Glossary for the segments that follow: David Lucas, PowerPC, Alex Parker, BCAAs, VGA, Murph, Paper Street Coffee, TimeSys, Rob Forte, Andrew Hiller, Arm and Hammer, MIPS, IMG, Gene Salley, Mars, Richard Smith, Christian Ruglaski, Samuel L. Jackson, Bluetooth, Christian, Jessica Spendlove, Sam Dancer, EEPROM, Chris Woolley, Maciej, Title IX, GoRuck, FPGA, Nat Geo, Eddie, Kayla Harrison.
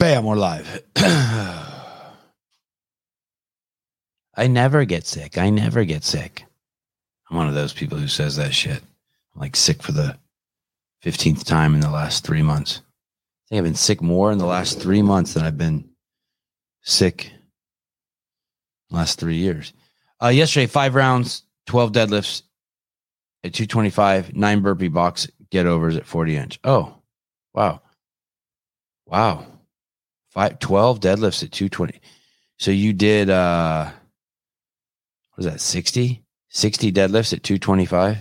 Bam, we're live. I never get sick. I never get sick. I'm one of those people who says that shit. I'm like sick for the 15th time in the last 3 months. I think I've been sick more in the last 3 months than I've been sick in the last 3 years. Yesterday, 5 rounds, 12 deadlifts at 225, 9 burpee box get overs at 40 inch. Oh, wow. Wow. 12 deadlifts at 220. So you did, what was that, 60? 60 deadlifts at 225?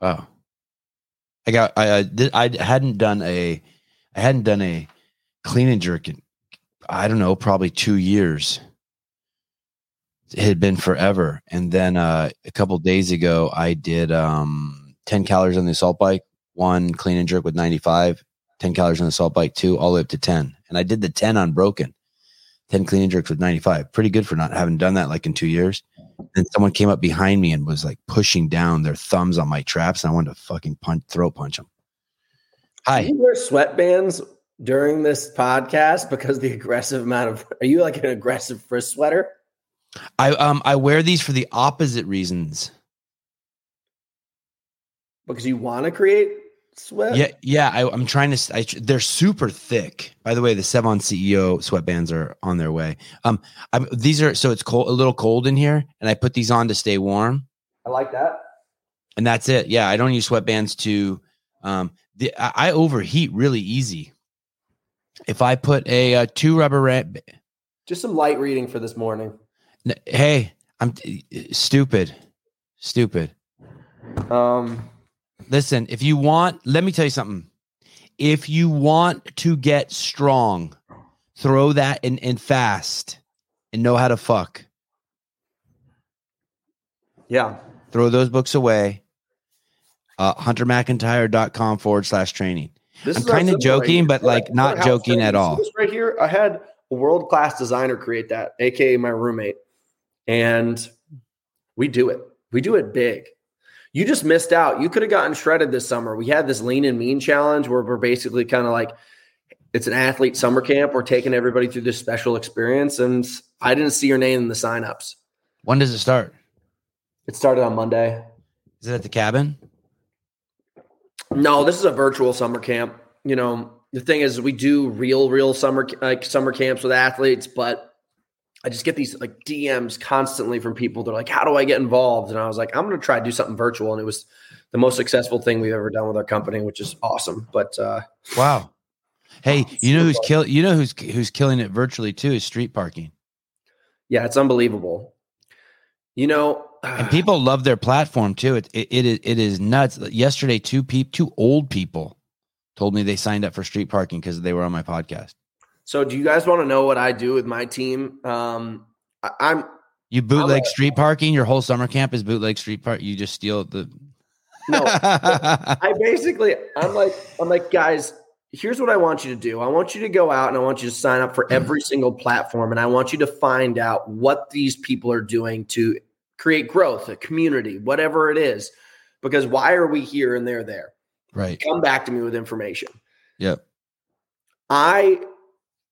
Wow. I hadn't done a clean and jerk in, I don't know, probably 2 years. It had been forever. And then a couple days ago, I did 10 calories on the assault bike, 1 clean and jerk with 95, 10 calories on the assault bike, 2, all the way up to 10. And I did the 10 unbroken, 10 clean and jerks with 95. Pretty good for not having done that like in 2 years. And someone came up behind me and was like pushing down their thumbs on my traps. And I wanted to fucking throat punch them. Hi. Do you wear sweatbands during this podcast because the aggressive amount of, are you like an aggressive frizz sweater? I wear these for the opposite reasons. Because you want to create sweat? Yeah. I'm trying to. They're super thick. By the way, the Sevan CEO sweatbands are on their way. These are so it's cold, a little cold in here, and I put these on to stay warm. I like that. And that's it. Yeah, I don't use sweatbands to. I overheat really easy. If I put a 2 rubber red. Just some light reading for this morning. Hey, I'm stupid. Listen, if you want, let me tell you something. If you want to get strong, throw that and fast and know how to fuck. Yeah. Throw those books away. HunterMcIntyre.com/training. I'm kind of joking, but like not joking at all. Right here, I had a world-class designer create that, AKA my roommate. And we do it. We do it big. You just missed out. You could have gotten shredded this summer. We had this lean and mean challenge where we're basically kind of like, it's an athlete summer camp. We're taking everybody through this special experience. And I didn't see your name in the signups. When does it start? It started on Monday. Is it at the cabin? No, this is a virtual summer camp. You know, the thing is we do real summer camps with athletes, but I just get these like DMs constantly from people. They're like, how do I get involved? And I was like, I'm going to try to do something virtual. And it was the most successful thing we've ever done with our company, which is awesome. But, wow. Hey, you know, who's killing it virtually too is Street Parking. Yeah. It's unbelievable. You know, and people love their platform too. It is nuts. Yesterday, two old people told me they signed up for Street Parking because they were on my podcast. So do you guys want to know what I do with my team? You bootleg Street Parking. Your whole summer camp is bootleg Street Park. You just steal the. No, I'm like, guys, here's what I want you to do. I want you to go out and I want you to sign up for every single platform. And I want you to find out what these people are doing to create growth, a community, whatever it is, because why are we here and they're there? Right. Come back to me with information. Yep. I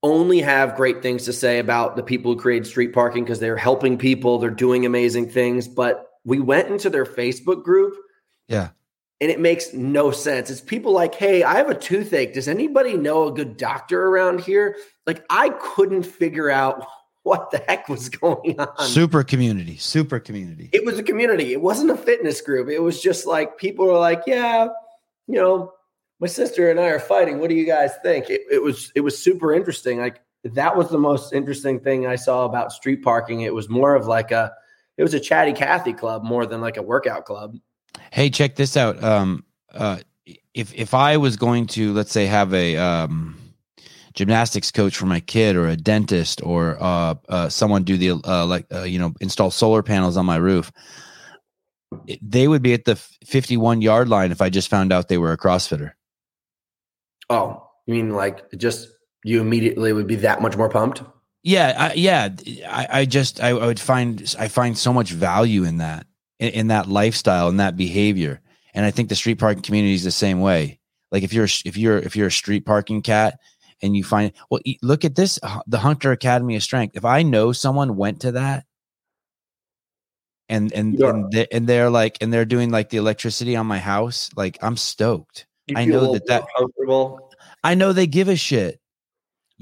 only have great things to say about the people who created Street Parking because they're helping people. They're doing amazing things. But we went into their Facebook group. Yeah. And it makes no sense. It's people like, hey, I have a toothache. Does anybody know a good doctor around here? Like, I couldn't figure out what the heck was going on. Super community. It was a community. It wasn't a fitness group. It was just like people were like, yeah, you know, my sister and I are fighting. What do you guys think? It was super interesting. Like that was the most interesting thing I saw about Street Parking. It was more of like it was a chatty Cathy club more than like a workout club. Hey, check this out. If I was going to, let's say, have a gymnastics coach for my kid or a dentist or someone do the install solar panels on my roof, they would be at the 51 yard line if I just found out they were a CrossFitter. Oh, you mean like just you immediately would be that much more pumped? Yeah. I find so much value in that, in that lifestyle and that behavior. And I think the Street Parking community is the same way. Like if you're a Street Parking cat and you find, well, look at this, the Hunter Academy of Strength. If I know someone went to that and they're like, and they're doing like the electricity on my house, like I'm stoked. I know that comfortable. I know they give a shit.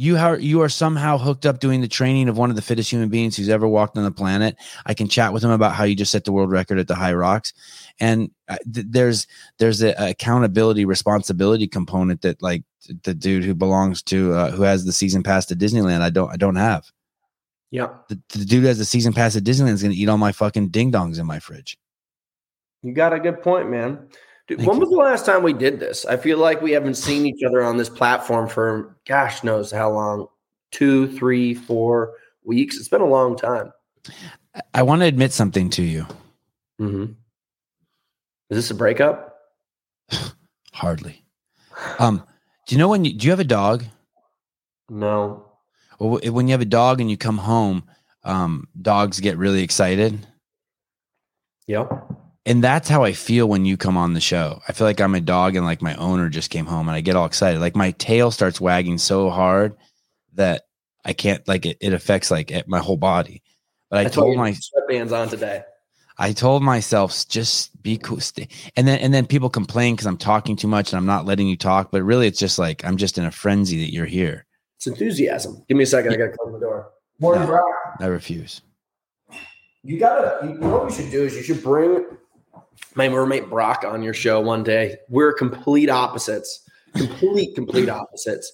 You are somehow hooked up doing the training of one of the fittest human beings who's ever walked on the planet. I can chat with him about how you just set the world record at the Hyrox. And there's an accountability, responsibility component that like the dude who belongs to who has the season pass to Disneyland, I don't have. Yeah. The dude who has the season pass at Disneyland is going to eat all my fucking ding dongs in my fridge. You got a good point, man. Dude, when was the last time we did this? I feel like we haven't seen each other on this platform for gosh knows how long, 2, 3, 4 weeks. It's been a long time. I want to admit something to you. Mm-hmm. Is this a breakup? Hardly. Do you have a dog? No. Well, when you have a dog and you come home, dogs get really excited. Yep. And that's how I feel when you come on the show. I feel like I'm a dog and like my owner just came home and I get all excited. Like my tail starts wagging so hard that I can't, like it affects like my whole body. But I told myself, sweatbands on today. I told myself, just be cool. And then people complain because I'm talking too much and I'm not letting you talk. But really it's just like, I'm just in a frenzy that you're here. It's enthusiasm. Give me a second. Yeah. I got to close the door. Morning, no, Brock. I refuse. What we should do is you should bring my roommate Brock on your show one day. We're complete opposites. Complete opposites.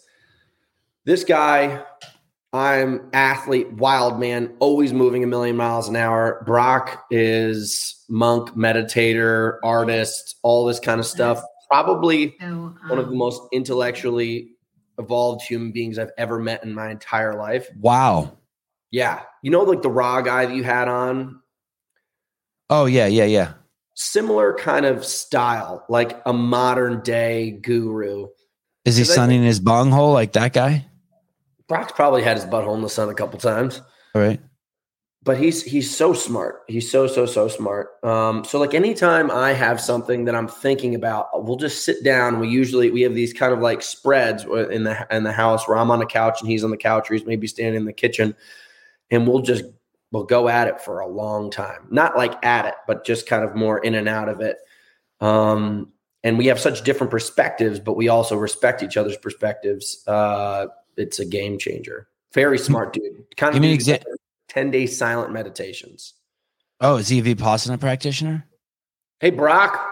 This guy, I'm athlete, wild man, always moving a million miles an hour. Brock is monk, meditator, artist, all this kind of stuff. Probably one of the most intellectually evolved human beings I've ever met in my entire life. Wow. Yeah. You know, like the raw guy that you had on? Oh, yeah, yeah, yeah. Similar kind of style, like a modern day guru. Is he sunning his bunghole like that guy? Brock's probably had his butthole in the sun a couple times. All right. But he's so smart. He's so smart. So like anytime I have something that I'm thinking about, we'll just sit down. We have these kind of like spreads in the house where I'm on the couch and he's on the couch or he's maybe standing in the kitchen, and we'll go at it for a long time. Not like at it, but just kind of more in and out of it. And we have such different perspectives, but we also respect each other's perspectives. It's a game changer. Very smart dude. Kind of. Give me an example. 10-day silent meditations. Oh, is he a Vipassana practitioner? Hey, Brock.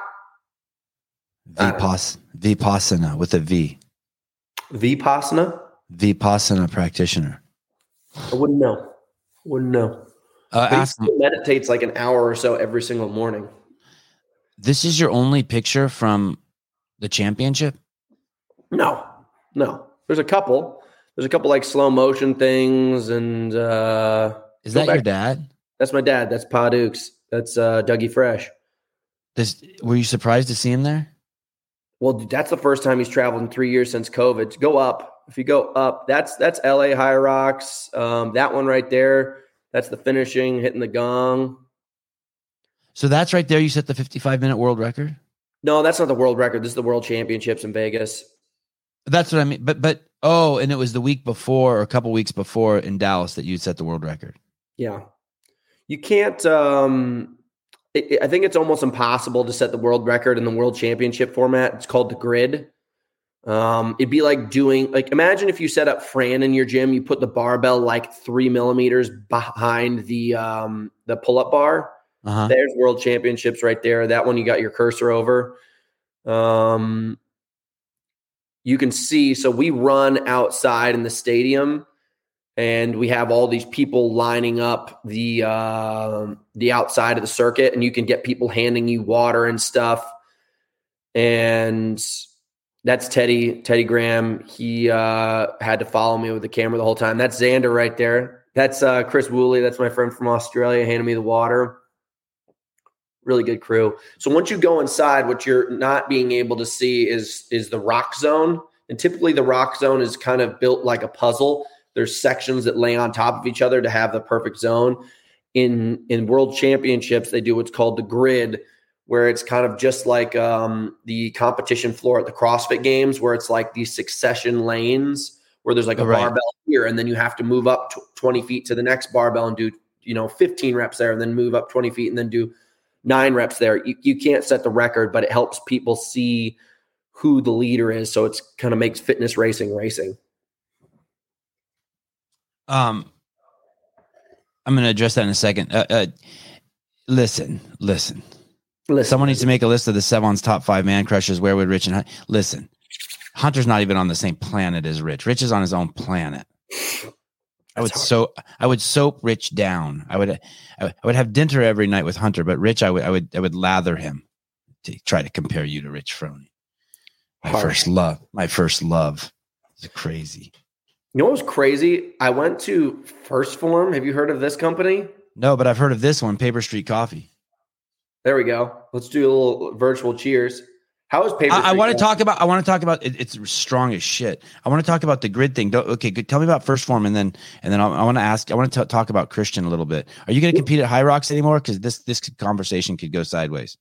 Vipassana with a V. Vipassana? Vipassana practitioner. I wouldn't know. He meditates like an hour or so every single morning. This is your only picture from the championship? No. There's a couple like slow motion things and is that your dad? That's my dad. That's Pa Dukes. That's Dougie Fresh. Were you surprised to see him there? Well, that's the first time he's traveled in 3 years since COVID. Go up. If you go up, that's LA Hyrox. That one right there. That's the finishing, hitting the gong. So that's right there. You set the 55-minute world record? No, that's not the world record. This is the World Championships in Vegas. That's what I mean. But oh, and it was the week before or a couple weeks before in Dallas that you set the world record. Yeah. You can't I think it's almost impossible to set the world record in the world championship format. It's called the grid. It'd be like imagine if you set up Fran in your gym, you put the barbell like 3 millimeters behind the pull-up bar. Uh-huh. There's world championships right there. That one you got your cursor over. You can see, so we run outside in the stadium and we have all these people lining up the outside of the circuit, and you can get people handing you water and stuff. And that's Teddy Graham. He had to follow me with the camera the whole time. That's Xander right there. That's Chris Woolley. That's my friend from Australia handing me the water. Really good crew. So once you go inside, what you're not being able to see is the rock zone. And typically the rock zone is kind of built like a puzzle. There's sections that lay on top of each other to have the perfect zone. In world championships, they do what's called the grid, where it's kind of just like the competition floor at the CrossFit Games, where it's like these succession lanes where there's like a barbell here, and then you have to move up 20 feet to the next barbell and do, you know, 15 reps there, and then move up 20 feet and then do 9 reps there. You can't set the record, but it helps people see who the leader is. So it's kind of makes fitness racing. I'm going to address that in a second. Listen. Someone needs to make a list of the Sevan's top 5 man crushers. Where would Rich and Hunter? Listen, Hunter's not even on the same planet as Rich. Rich is on his own planet. I would soap Rich down. I would have dinner every night with Hunter, but Rich, I would lather him to try to compare you to Rich Froning. My first love. It's crazy. You know what was crazy? I went to First Form. Have you heard of this company? No, but I've heard of this one, Paper Street Coffee. There we go. Let's do a little virtual cheers. How is Paper Street? I want to talk about. It's strong as shit. I want to talk about the grid thing. Okay, good. Tell me about First Form, and then I want to talk about Christian a little bit. Are you going to compete at Hyrox anymore? Because this conversation could go sideways.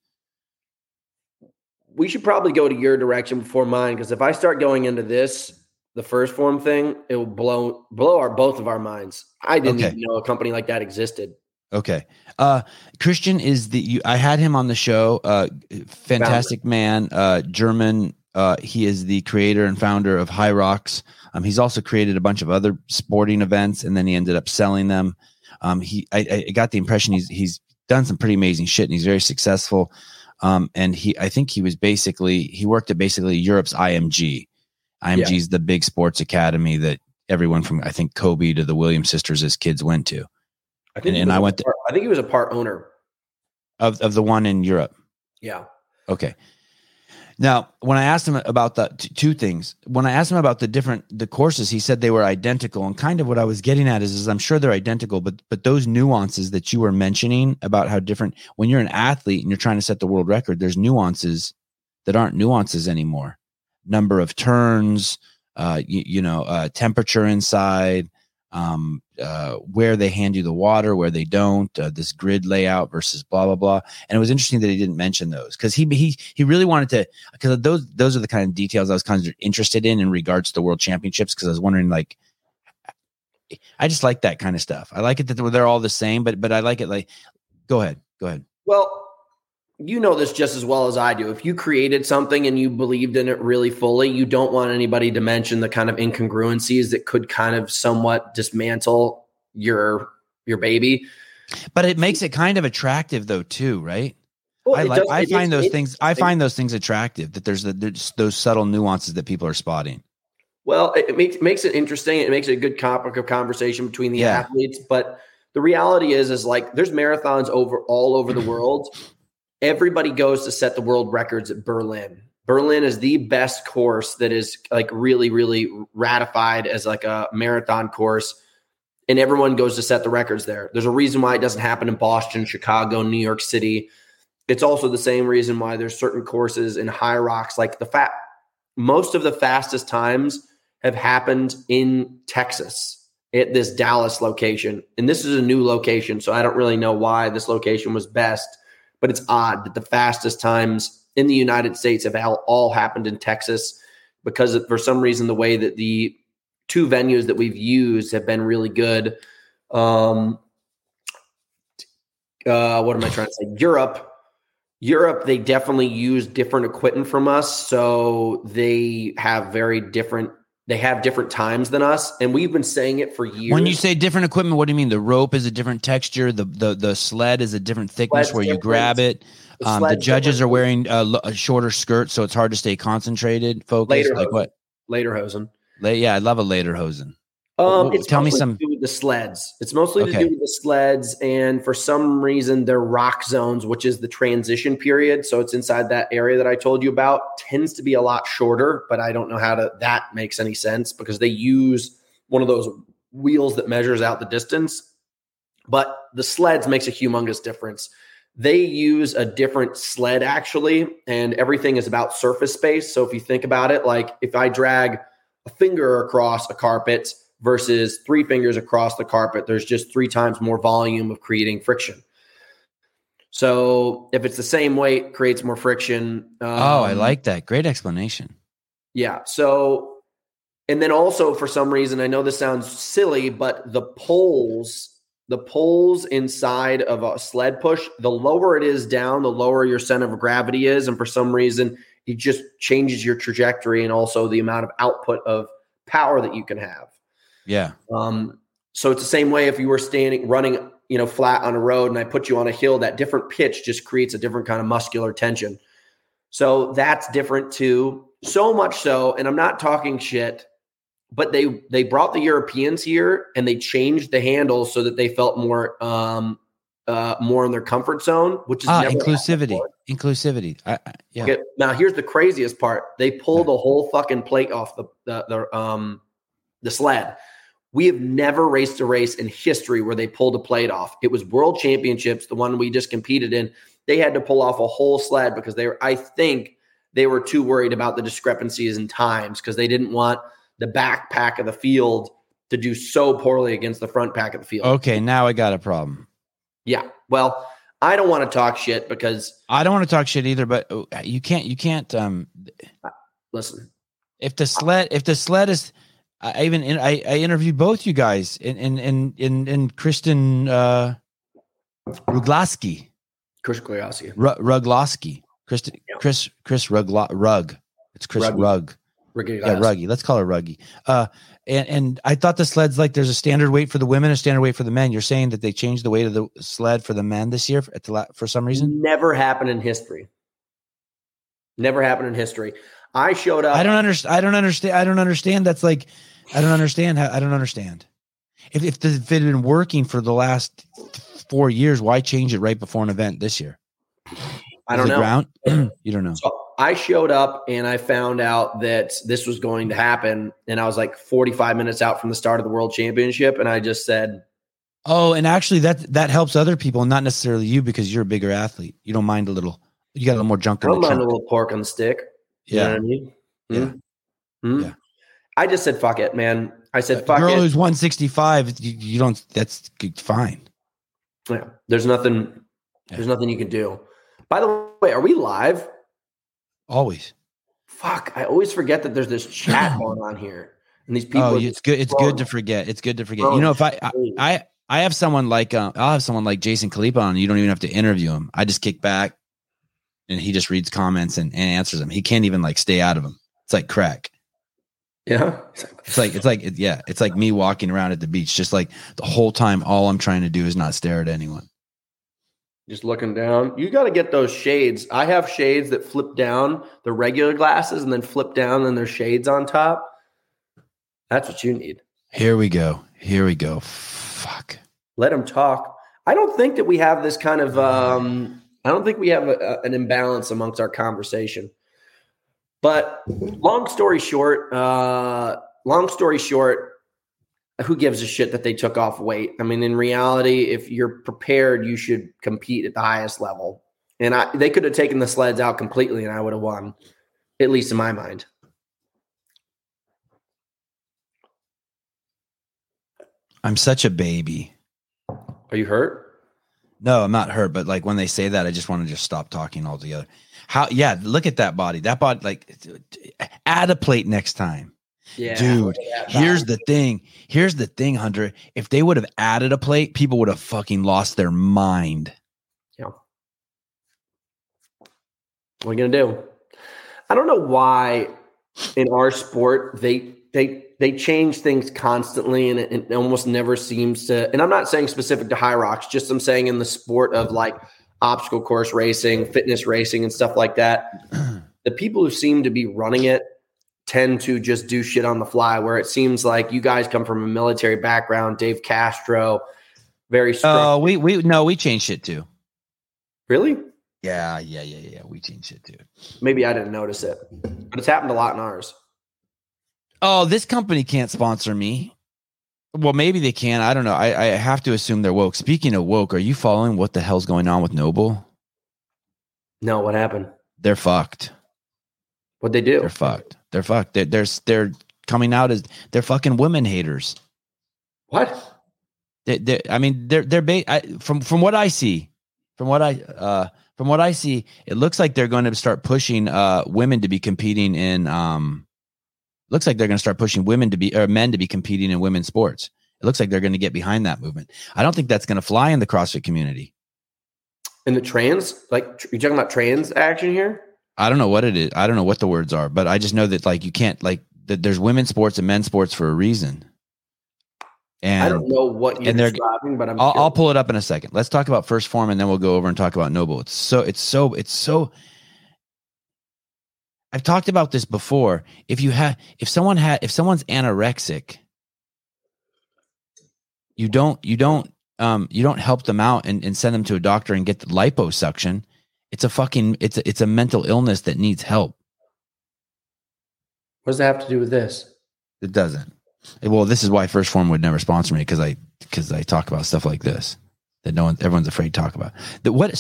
We should probably go to your direction before mine, because if I start going into this, the First Form thing, it will blow our both of our minds. I didn't even know a company like that existed. Okay. Christian is I had him on the show. Fantastic man, German. He is the creator and founder of Hyrox. He's also created a bunch of other sporting events, and then he ended up selling them. I got the impression he's done some pretty amazing shit, and he's very successful. And he worked at basically Europe's IMG. IMG is the big sports academy that everyone from, I think, Kobe to the Williams sisters, his kids went to. I think he was a part owner of the one in Europe. Yeah. Okay. Now, when I asked him about the two things, when I asked him about the courses, he said they were identical. And kind of what I was getting at is I'm sure they're identical, but those nuances that you were mentioning about how different, when you're an athlete and you're trying to set the world record, there's nuances that aren't nuances anymore. Number of turns, temperature inside, where they hand you the water, where they don't, this grid layout versus blah, blah, blah. And it was interesting that he didn't mention those, because he really wanted to, because those are the kind of details I was kind of interested in regards to the world championships. Because I was wondering, like, I just like that kind of stuff. I like it that they're all the same, but I like it. Like, go ahead. Well, you know this just as well as I do. If you created something and you believed in it really fully, you don't want anybody to mention the kind of incongruencies that could kind of somewhat dismantle your baby. But it makes it kind of attractive, though, too, right? Well, I find those things attractive, that there's those subtle nuances that people are spotting. Well, it makes it interesting. It makes it a good topic of conversation between the athletes. But the reality is like there's marathons all over the world. Everybody goes to set the world records at Berlin. Berlin is the best course that is like really, really ratified as like a marathon course. And everyone goes to set the records there. There's a reason why it doesn't happen in Boston, Chicago, New York City. It's also the same reason why there's certain courses in Hyrox. Like most of the fastest times have happened in Texas at this Dallas location. And this is a new location, so I don't really know why this location was best. But it's odd that the fastest times in the United States have all happened in Texas, because for some reason, the way that the two venues that we've used have been really good. What am I trying to say? Europe, they definitely use different equipment from us. So they have different times than us. And we've been saying it for years. When you say different equipment, what do you mean? The rope is a different texture. The sled is a different thickness where you grab it. The judges are wearing a shorter skirt, so it's hard to stay concentrated, focused. Like what? Lederhosen. I love a Lederhosen. Tell me some. To do with the sleds. It's mostly to do with the sleds, and for some reason, their rock zones, which is the transition period, so it's inside that area that I told you about, tends to be a lot shorter. But I don't know how that makes any sense, because they use one of those wheels that measures out the distance. But the sleds makes a humongous difference. They use a different sled actually, and everything is about surface space. So if you think about it, like if I drag a finger across a carpet versus 3 fingers across the carpet, there's just 3 times more volume of creating friction. So if it's the same weight, creates more friction. I like that. Great explanation. Yeah. So And then also for some reason, I know this sounds silly, but the poles inside of a sled push, the lower it is down, the lower your center of gravity is. And for some reason, it just changes your trajectory and also the amount of output of power that you can have. Yeah. So it's the same way if you were running, flat on a road and I put you on a hill, that different pitch just creates a different kind of muscular tension. So that's different too. So much so, and I'm not talking shit, but they brought the Europeans here and they changed the handles so that they felt more in their comfort zone, which is never inclusivity. Inclusivity. Yeah. Okay. Now here's the craziest part: they pull the whole fucking plate off the sled. We have never raced a race in history where they pulled a plate off. It was World Championships, the one we just competed in. They had to pull off a whole sled because I think they were too worried about the discrepancies in times because they didn't want the back pack of the field to do so poorly against the front pack of the field. Okay, now I got a problem. Yeah, well, I don't want to talk shit because I don't want to talk shit either. But you can't. Listen, if the sled is. I interviewed both you guys in Christian Ruglaski. Chris Ruglaski. Ruglaski. Chris Rugg. It's Chris Rugg. Yeah, Ruggy. Let's call her Ruggy. And I thought the sled's like there's a standard weight for the women, a standard weight for the men. You're saying that they changed the weight of the sled for the men this year for some reason? Never happened in history. I showed up. I don't understand. I don't understand. That's like, I don't understand how. I don't understand. If it had been working for the last 4 years, why change it right before an event this year? I don't know. You don't know. So I showed up and I found out that this was going to happen, and I was like 45 minutes out from the start of the World Championship, and I just said, "Oh, and actually that helps other people, not necessarily you, because you're a bigger athlete. You don't mind a little. You got a little more junk. I don't mind a little pork on the stick." Yeah. You know what I mean? Yeah. I just said, fuck it, man. I said, fuck it. Girl who's 165, you don't, that's fine. Yeah. There's nothing you can do. By the way, are we live? Always. Fuck. I always forget that there's this chat going on here. And these people. Oh, it's good. It's good to forget. Oh, you know, if I have someone like, I'll have someone like Jason Kalipa on, you don't even have to interview him. I just kick back. And he just reads comments and answers them. He can't even like stay out of them. It's like crack. Yeah. It's like It's like me walking around at the beach. Just like the whole time, all I'm trying to do is not stare at anyone. Just looking down. You got to get those shades. I have shades that flip down, the regular glasses, and then flip down and there's shades on top. That's what you need. Here we go. Fuck. Let him talk. I don't think that we have this kind of, I don't think we have an imbalance amongst our conversation, but long story short, who gives a shit that they took off weight? I mean, in reality, if you're prepared, you should compete at the highest level. And they could have taken the sleds out completely and I would have won, at least in my mind. I'm such a baby. Are you hurt? No, I'm not hurt, but like when they say that, I just want to stop talking altogether. Look at that body. That body, like add a plate next time. Yeah, dude, here's the thing, Hunter. If they would have added a plate, people would have fucking lost their mind. Yeah. What are you going to do? I don't know why in our sport, they change things constantly and it almost never seems to, and I'm not saying specific to Hyrox, just I'm saying in the sport of like obstacle course racing, fitness racing and stuff like that, the people who seem to be running it tend to just do shit on the fly where it seems like you guys come from a military background, Dave Castro, very strict. Oh, we changed shit too. Really? Yeah. We changed shit too. Maybe I didn't notice it, but it's happened a lot in ours. Oh, this company can't sponsor me. Well, maybe they can. I don't know. I have to assume they're woke. Speaking of woke, are you following what the hell's going on with NOBULL? No, what happened? They're fucked. What'd they do? They're fucked. They're coming out as they're fucking women haters. What? From what I see, it looks like they're going to start pushing women to be competing in looks like they're going to start pushing women to be, or men to be competing in women's sports. It looks like they're going to get behind that movement. I don't think that's going to fly in the CrossFit community. In the trans, like, you're talking about trans action here? I don't know what it is. I don't know what the words are, but I just know that, like, you can't, like, that there's women's sports and men's sports for a reason. And I don't know what you're describing, but I'll pull it up in a second. Let's talk about First Form, and then we'll go over and talk about NOBULL. It's so. I've talked about this before. If someone's anorexic, you don't help them out and send them to a doctor and get the liposuction. It's a mental illness that needs help. What does that have to do with this? It doesn't. Well, this is why First Form would never sponsor me, because I talk about stuff like this that everyone's afraid to talk about. What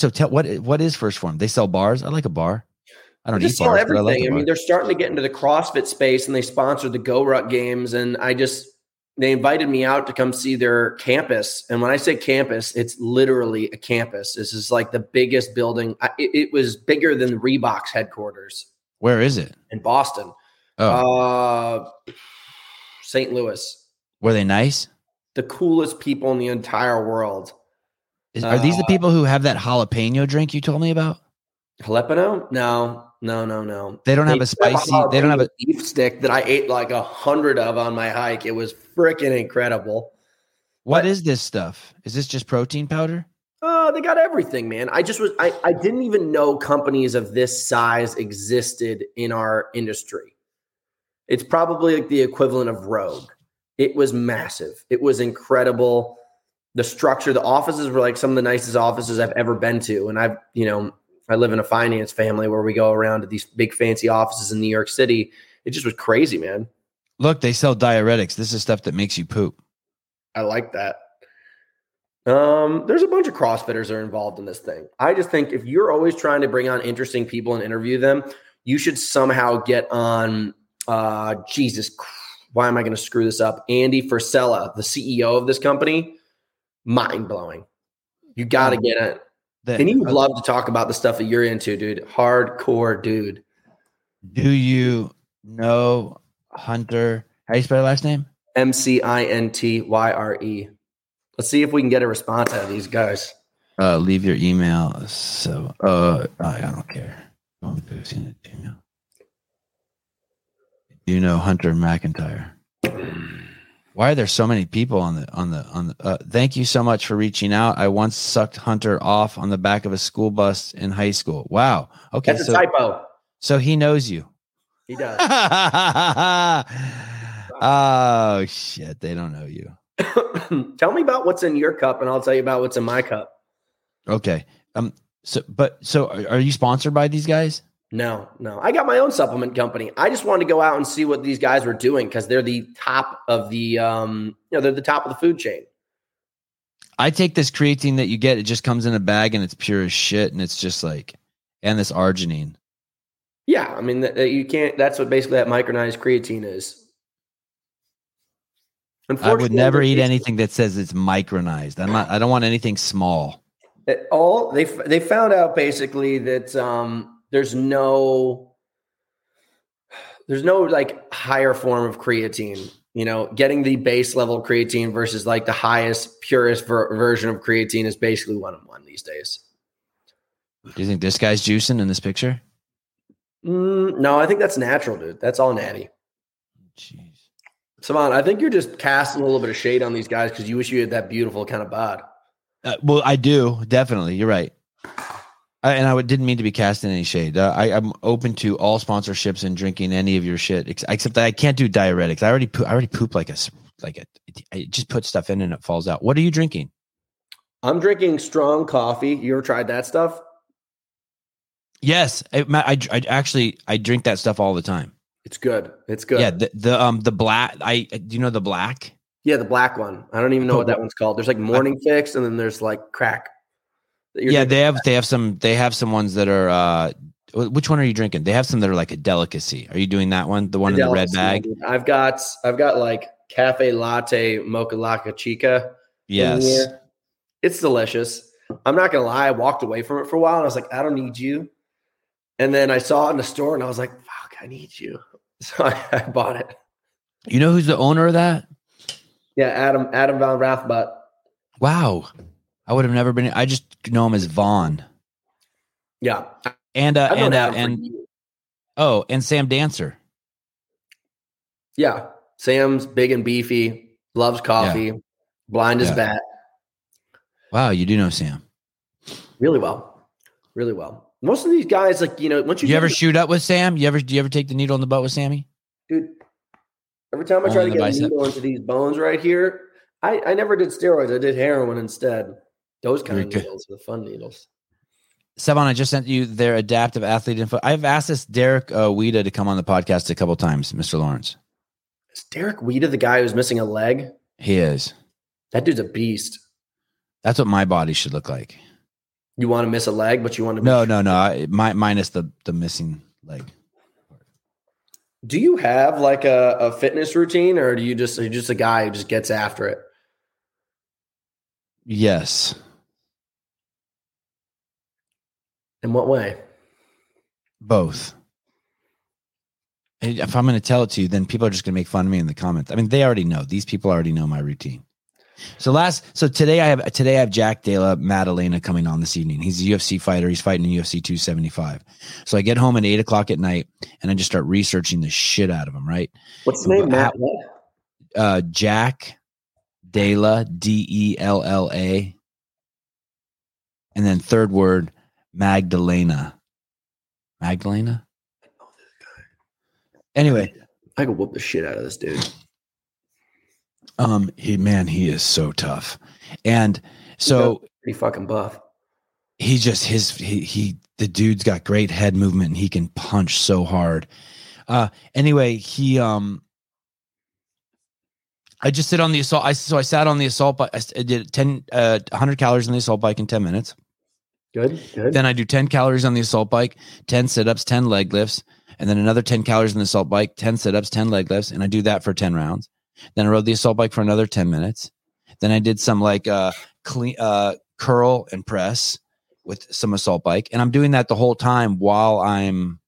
is First Form? They sell bars. I like a bar. I don't eat bars. Everything. I like a bar. I mean, they're starting to get into the CrossFit space, and they sponsored the GoRuck Games, and they invited me out to come see their campus. And when I say campus, it's literally a campus. This is like the biggest building. It was bigger than Reebok's headquarters. Where is it? In Boston. Oh. St. Louis. Were they nice? The coolest people in the entire world. Are these the people who have that jalapeno drink you told me about? Jalapeno? No. They don't have a beef stick that I ate like 100 of on my hike. It was freaking incredible. What is this stuff? Is this just protein powder? Oh, they got everything, man. I didn't even know companies of this size existed in our industry. It's probably like the equivalent of Rogue. It was massive. It was incredible. The structure, the offices were like some of the nicest offices I've ever been to. And I live in a finance family where we go around to these big fancy offices in New York City. It just was crazy, man. Look, they sell diuretics. This is stuff that makes you poop. I like that. There's a bunch of CrossFitters that are involved in this thing. I just think if you're always trying to bring on interesting people and interview them, you should somehow get on... Jesus, why am I going to screw this up? Andy Frisella, the CEO of this company, mind blowing. You got to get it. And you would love to talk about the stuff that you're into, dude. Hardcore, dude. Do you know Hunter? How do you spell your last name? McIntyre. Let's see if we can get a response out of these guys. Leave your email. So, I don't care. I'm posting the email. You know Hunter McIntyre. Why are there so many people on the? Thank you so much for reaching out. I once sucked Hunter off on the back of a school bus in high school. Wow. Okay, that's a typo. So he knows you. He does. Oh shit! They don't know you. Tell me about what's in your cup, and I'll tell you about what's in my cup. Okay. So are you sponsored by these guys? No. I got my own supplement company. I just wanted to go out and see what these guys were doing because they're the top of the, they're the top of the food chain. I take this creatine that you get. It just comes in a bag and it's pure as shit. And it's just like, and this arginine. Yeah. I mean, you can't, that's what basically that micronized creatine is. I would never eat anything that says it's micronized. I don't want anything small. They found out basically that, there's no like higher form of creatine, getting the base level of creatine versus like the highest, purest version of creatine is basically one-on-one these days. Do you think this guy's juicing in this picture? No, I think that's natural, dude. That's all natty. Jeez. Sevan, I think you're just casting a little bit of shade on these guys because you wish you had that beautiful kind of bod. Well, I do. Definitely. You're right. I didn't mean to be casting any shade. I'm open to all sponsorships and drinking any of your shit, except that I can't do diuretics. I already poop like a. I just put stuff in and it falls out. What are you drinking? I'm drinking strong coffee. You ever tried that stuff? Yes, I drink that stuff all the time. It's good. Yeah, the black. Do you know the black? Yeah, the black one. I don't even know what that one's called. There's like Morning Fix, and then there's like crack. Yeah, they have some ones that are which one are you drinking? They have some that are like a delicacy. Are you doing that one? The one in the red bag? I've got like cafe latte mocha laca chica. Yes. It's delicious. I'm not gonna lie, I walked away from it for a while and I was like, I don't need you. And then I saw it in the store and I was like, fuck, I need you. So I bought it. You know who's the owner of that? Yeah, Adam Von Rathbot. Wow. I would have never been. I just know him as Vaughn. Yeah. And Sam Dancer. Yeah. Sam's big and beefy, loves coffee, blind as bat. Wow. You do know Sam. Really well. Most of these guys, like, you know, once you ever shoot up with Sam? Do you ever take the needle in the butt with Sammy? Dude, every time I try to get a needle into these bones right here, I never did steroids. I did heroin instead. Those kind of needles are the fun needles. Sevan, I just sent you their adaptive athlete info. I've asked this Derek Weida to come on the podcast a couple times, Mr. Lawrence. Is Derek Weida the guy who's missing a leg? He is. That dude's a beast. That's what my body should look like. You want to miss a leg, but you want to... No. Minus the missing leg. Do you have like a fitness routine, or do you just, are you just a guy who just gets after it? Yes. In what way? Both. If I'm going to tell it to you, then people are just going to make fun of me in the comments. I mean, they already know. These people already know my routine. So today I have Jack Della Maddalena coming on this evening. He's a UFC fighter. He's fighting in UFC 275. So I get home at 8:00 at night and I just start researching the shit out of him. Right. What's his name? Matt? Jack Della, D-E-L-L-A. And then third word, Magdalena. I know this guy. Anyway, I can whoop the shit out of this dude. He is so tough. And so pretty fucking buff. He just, the dude's got great head movement and he can punch so hard. Anyway, I sat on the assault bike. I did 100 calories on the assault bike in 10 minutes. Good. Then I do 10 calories on the assault bike, 10 sit-ups, 10 leg lifts, and then another 10 calories on the assault bike, 10 sit-ups, 10 leg lifts. And I do that for 10 rounds. Then I rode the assault bike for another 10 minutes. Then I did some like clean curl and press with some assault bike. And I'm doing that the whole time while I'm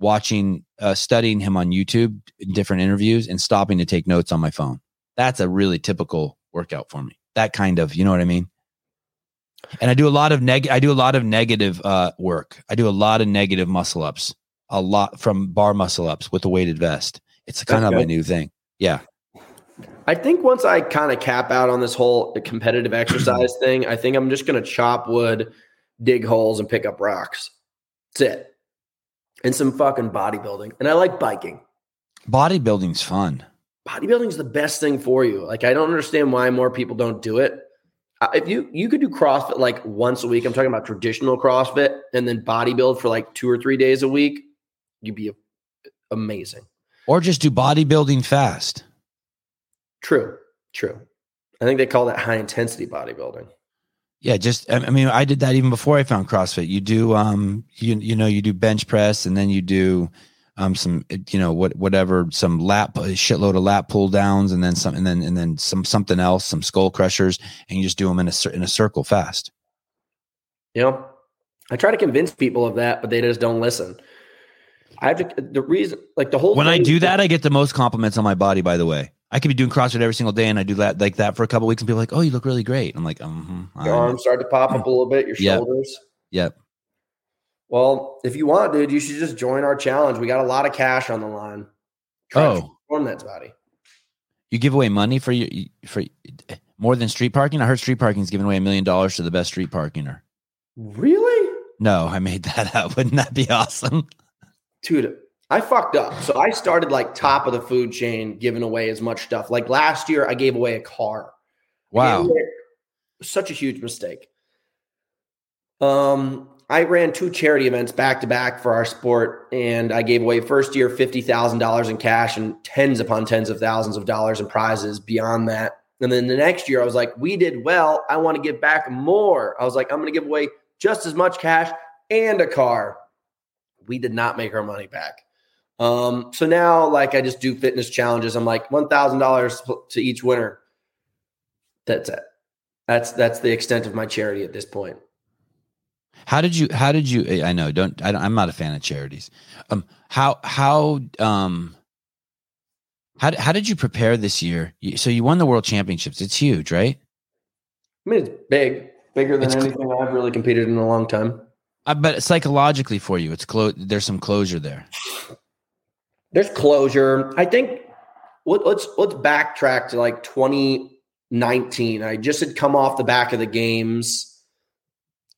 watching, studying him on YouTube, different interviews, and stopping to take notes on my phone. That's a really typical workout for me. That kind of, you know what I mean? And I do a lot of negative work. I do a lot of negative muscle ups, a lot from bar muscle ups with a weighted vest. It's kind of my new thing. Yeah. I think once I kind of cap out on this whole competitive exercise thing, I think I'm just going to chop wood, dig holes, and pick up rocks. That's it. And some fucking bodybuilding. And I like biking. Bodybuilding's fun. Bodybuilding's the best thing for you. Like, I don't understand why more people don't do it. If you could do CrossFit like once a week, I'm talking about traditional CrossFit, and then bodybuild for like 2 or 3 days a week, you'd be amazing. Or just do bodybuilding fast. True. I think they call that high intensity bodybuilding. Yeah, I did that even before I found CrossFit. You do, you do bench press, and then you do some, you know, some shitload of lap pull downs, and then something else, some skull crushers, and you just do them in a circle fast. You know, I try to convince people of that, but they just don't listen. I do that, I get the most compliments on my body, by the way. I could be doing CrossFit every single day, and I do that like that for a couple of weeks, and people are like, oh, you look really great. I'm like, Your arms start to pop up a little bit, your shoulders. Yep. Well, if you want, dude, you should just join our challenge. We got a lot of cash on the line. Try to form that body. You give away money for more than street parking? I heard street parking's giving away $1 million to the best street parkiner. Really? No, I made that up. Wouldn't that be awesome? Dude, I fucked up. So I started like top of the food chain, giving away as much stuff. Like last year, I gave away a car. Wow. Such a huge mistake. I ran 2 charity events back to back for our sport. And I gave away first year, $50,000 in cash and tens upon tens of thousands of dollars in prizes beyond that. And then the next year I was like, we did well. I want to give back more. I was like, I'm going to give away just as much cash and a car. We did not make our money back. So now, like, I just do fitness challenges. I'm like $1,000 to each winner. That's it. That's the extent of my charity at this point. How did you, I know, I'm not a fan of charities. How How did you prepare this year? So you won the World Championships. It's huge, right? I mean, it's bigger than anything I've really competed in a long time. But psychologically for you, it's there's some closure there. There's closure. I think let's backtrack to like 2019. I just had come off the back of the games.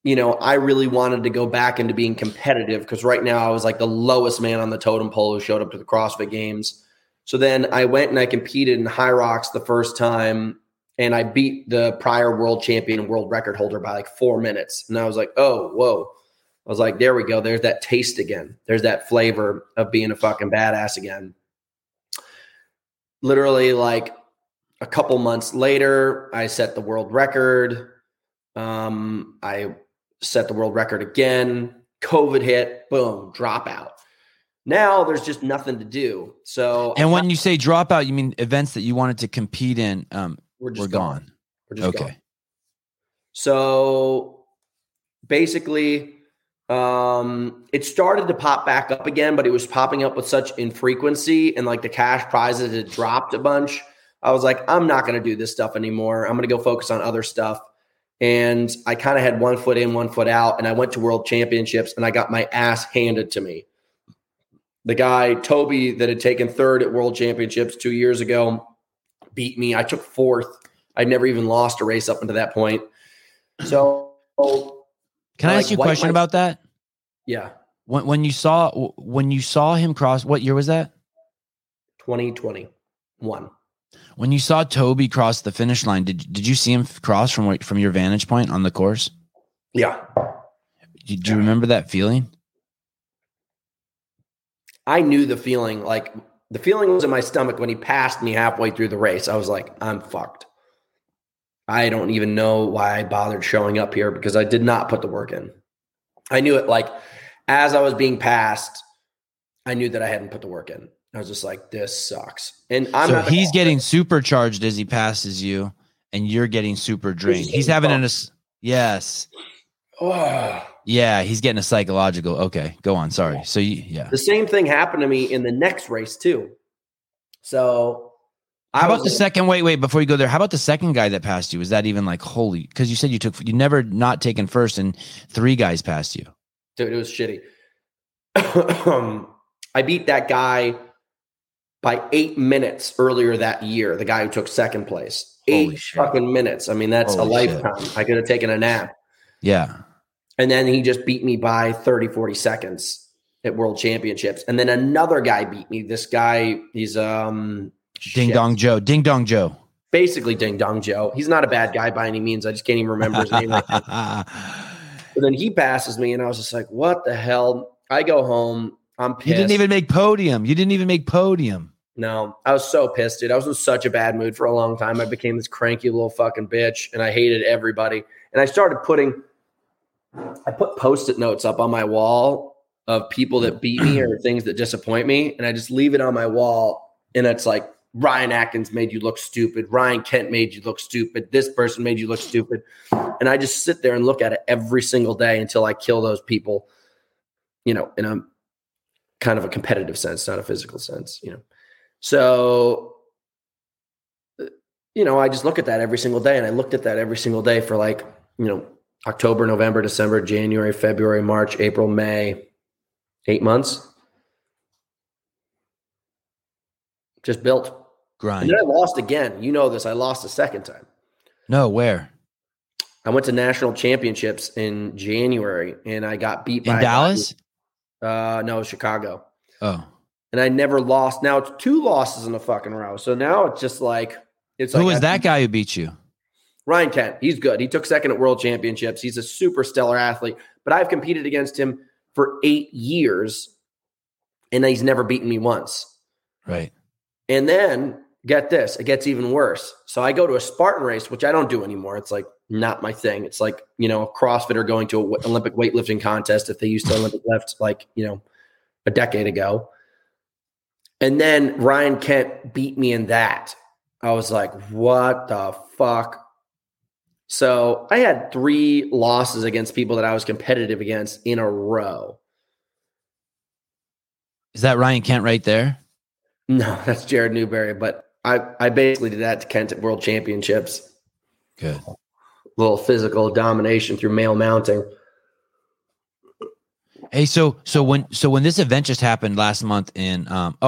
You know, I really wanted to go back into being competitive because right now I was like the lowest man on the totem pole who showed up to the CrossFit Games. So then I went and I competed in Hyrox the first time and I beat the prior world champion and world record holder by like 4 minutes. And I was like, oh, whoa. I was like, there we go. There's that taste again. There's that flavor of being a fucking badass again. Literally like a couple months later, I set the world record. I set the world record again. COVID hit, boom, dropout. Now there's just nothing to do. So, and when you say dropout, you mean events that you wanted to compete in? We're gone. We're just okay. Gone. So basically, it started to pop back up again, but it was popping up with such infrequency, and like the cash prizes had dropped a bunch. I was like, I'm not going to do this stuff anymore. I'm going to go focus on other stuff. And I kind of had one foot in, one foot out, and I went to world championships and I got my ass handed to me. The guy, Toby, that had taken third at world championships 2 years ago, beat me. I took fourth. I'd never even lost a race up until that point. So can I ask you a question about that? Yeah. When you saw him cross, what year was that? 2021. When you saw Toby cross the finish line, did you see him cross from your vantage point on the course? Yeah. Do you remember that feeling? I knew the feeling. Like the feeling was in my stomach when he passed me halfway through the race. I was like, I'm fucked. I don't even know why I bothered showing up here because I did not put the work in. I knew it. Like as I was being passed, I knew that I hadn't put the work in. I was just like, this sucks. And he's getting supercharged as he passes you and you're getting super drained. He's having yes. Oh. Yeah. He's getting a psychological. Okay. Go on. Sorry. So the same thing happened to me in the next race too. So before you go there, how about the second guy that passed you? Was that even like, holy, cause you said you never not taken first and three guys passed you. Dude, it was shitty. I beat that guy by 8 minutes earlier that year, the guy who took second place. Eight fucking minutes. I mean, that's a lifetime. I could have taken a nap. Yeah. And then he just beat me by 30, 40 seconds at World Championships. And then another guy beat me. This guy, he's Ding Dong Joe. Basically Ding Dong Joe. He's not a bad guy by any means. I just can't even remember his name right now. But then he passes me, and I was just like, what the hell? I go home. I'm pissed. You didn't even make podium. No, I was so pissed, dude. I was in such a bad mood for a long time. I became this cranky little fucking bitch, and I hated everybody. And I started put Post-it notes up on my wall of people that beat me or things that disappoint me, and I just leave it on my wall, and it's like, Ryan Atkins made you look stupid. Ryan Kent made you look stupid. This person made you look stupid. And I just sit there and look at it every single day until I kill those people, you know, and I'm kind of a competitive sense, not a physical sense, you know? So, you know, I just look at that every single day. And I looked at that every single day for like, you know, October, November, December, January, February, March, April, May, 8 months. Just built. Grind. And then I lost again. You know this. I lost a second time. No, where? I went to national championships in January and I got beat by Dallas. No, Chicago. Oh. And I never lost. Now it's two losses in a fucking row. So now it's just like it's who was that guy who beat you? Ryan Kent. He's good. He took second at World Championships. He's a super stellar athlete. But I've competed against him for 8 years and he's never beaten me once. Right. And then get this, it gets even worse. So I go to a Spartan race, which I don't do anymore. It's like not my thing. It's like, you know, a CrossFitter going to an Olympic weightlifting contest if they used to Olympic lift like, you know, a decade ago. And then Ryan Kent beat me in that. I was like, what the fuck? So I had 3 losses against people that I was competitive against in a row. Is that Ryan Kent right there? No, that's Jared Newberry. But I basically did that to Kent at World Championships. Good. A little physical domination through male mounting. Hey, so when this event just happened last month in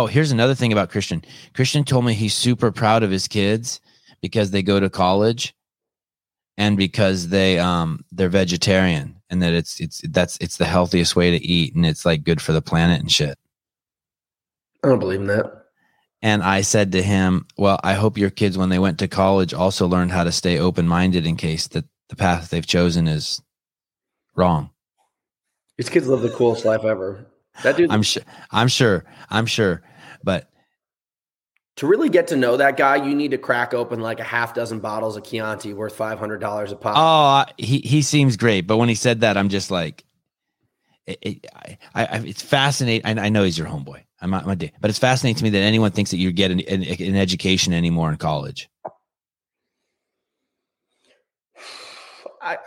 here's another thing about Christian. Christian told me he's super proud of his kids because they go to college and because they they're vegetarian and that it's the healthiest way to eat and it's like good for the planet and shit. I don't believe in that. And I said to him, well, I hope your kids when they went to college also learned how to stay open-minded in case that the path they've chosen is wrong. These kids live the coolest life ever. That dude, I'm sure. But to really get to know that guy, you need to crack open like a half dozen bottles of Chianti worth $500 a pop. Oh, he seems great. But when he said that, I'm just like, it's fascinating. I know he's your homeboy. But it's fascinating to me that anyone thinks that you get an education anymore in college.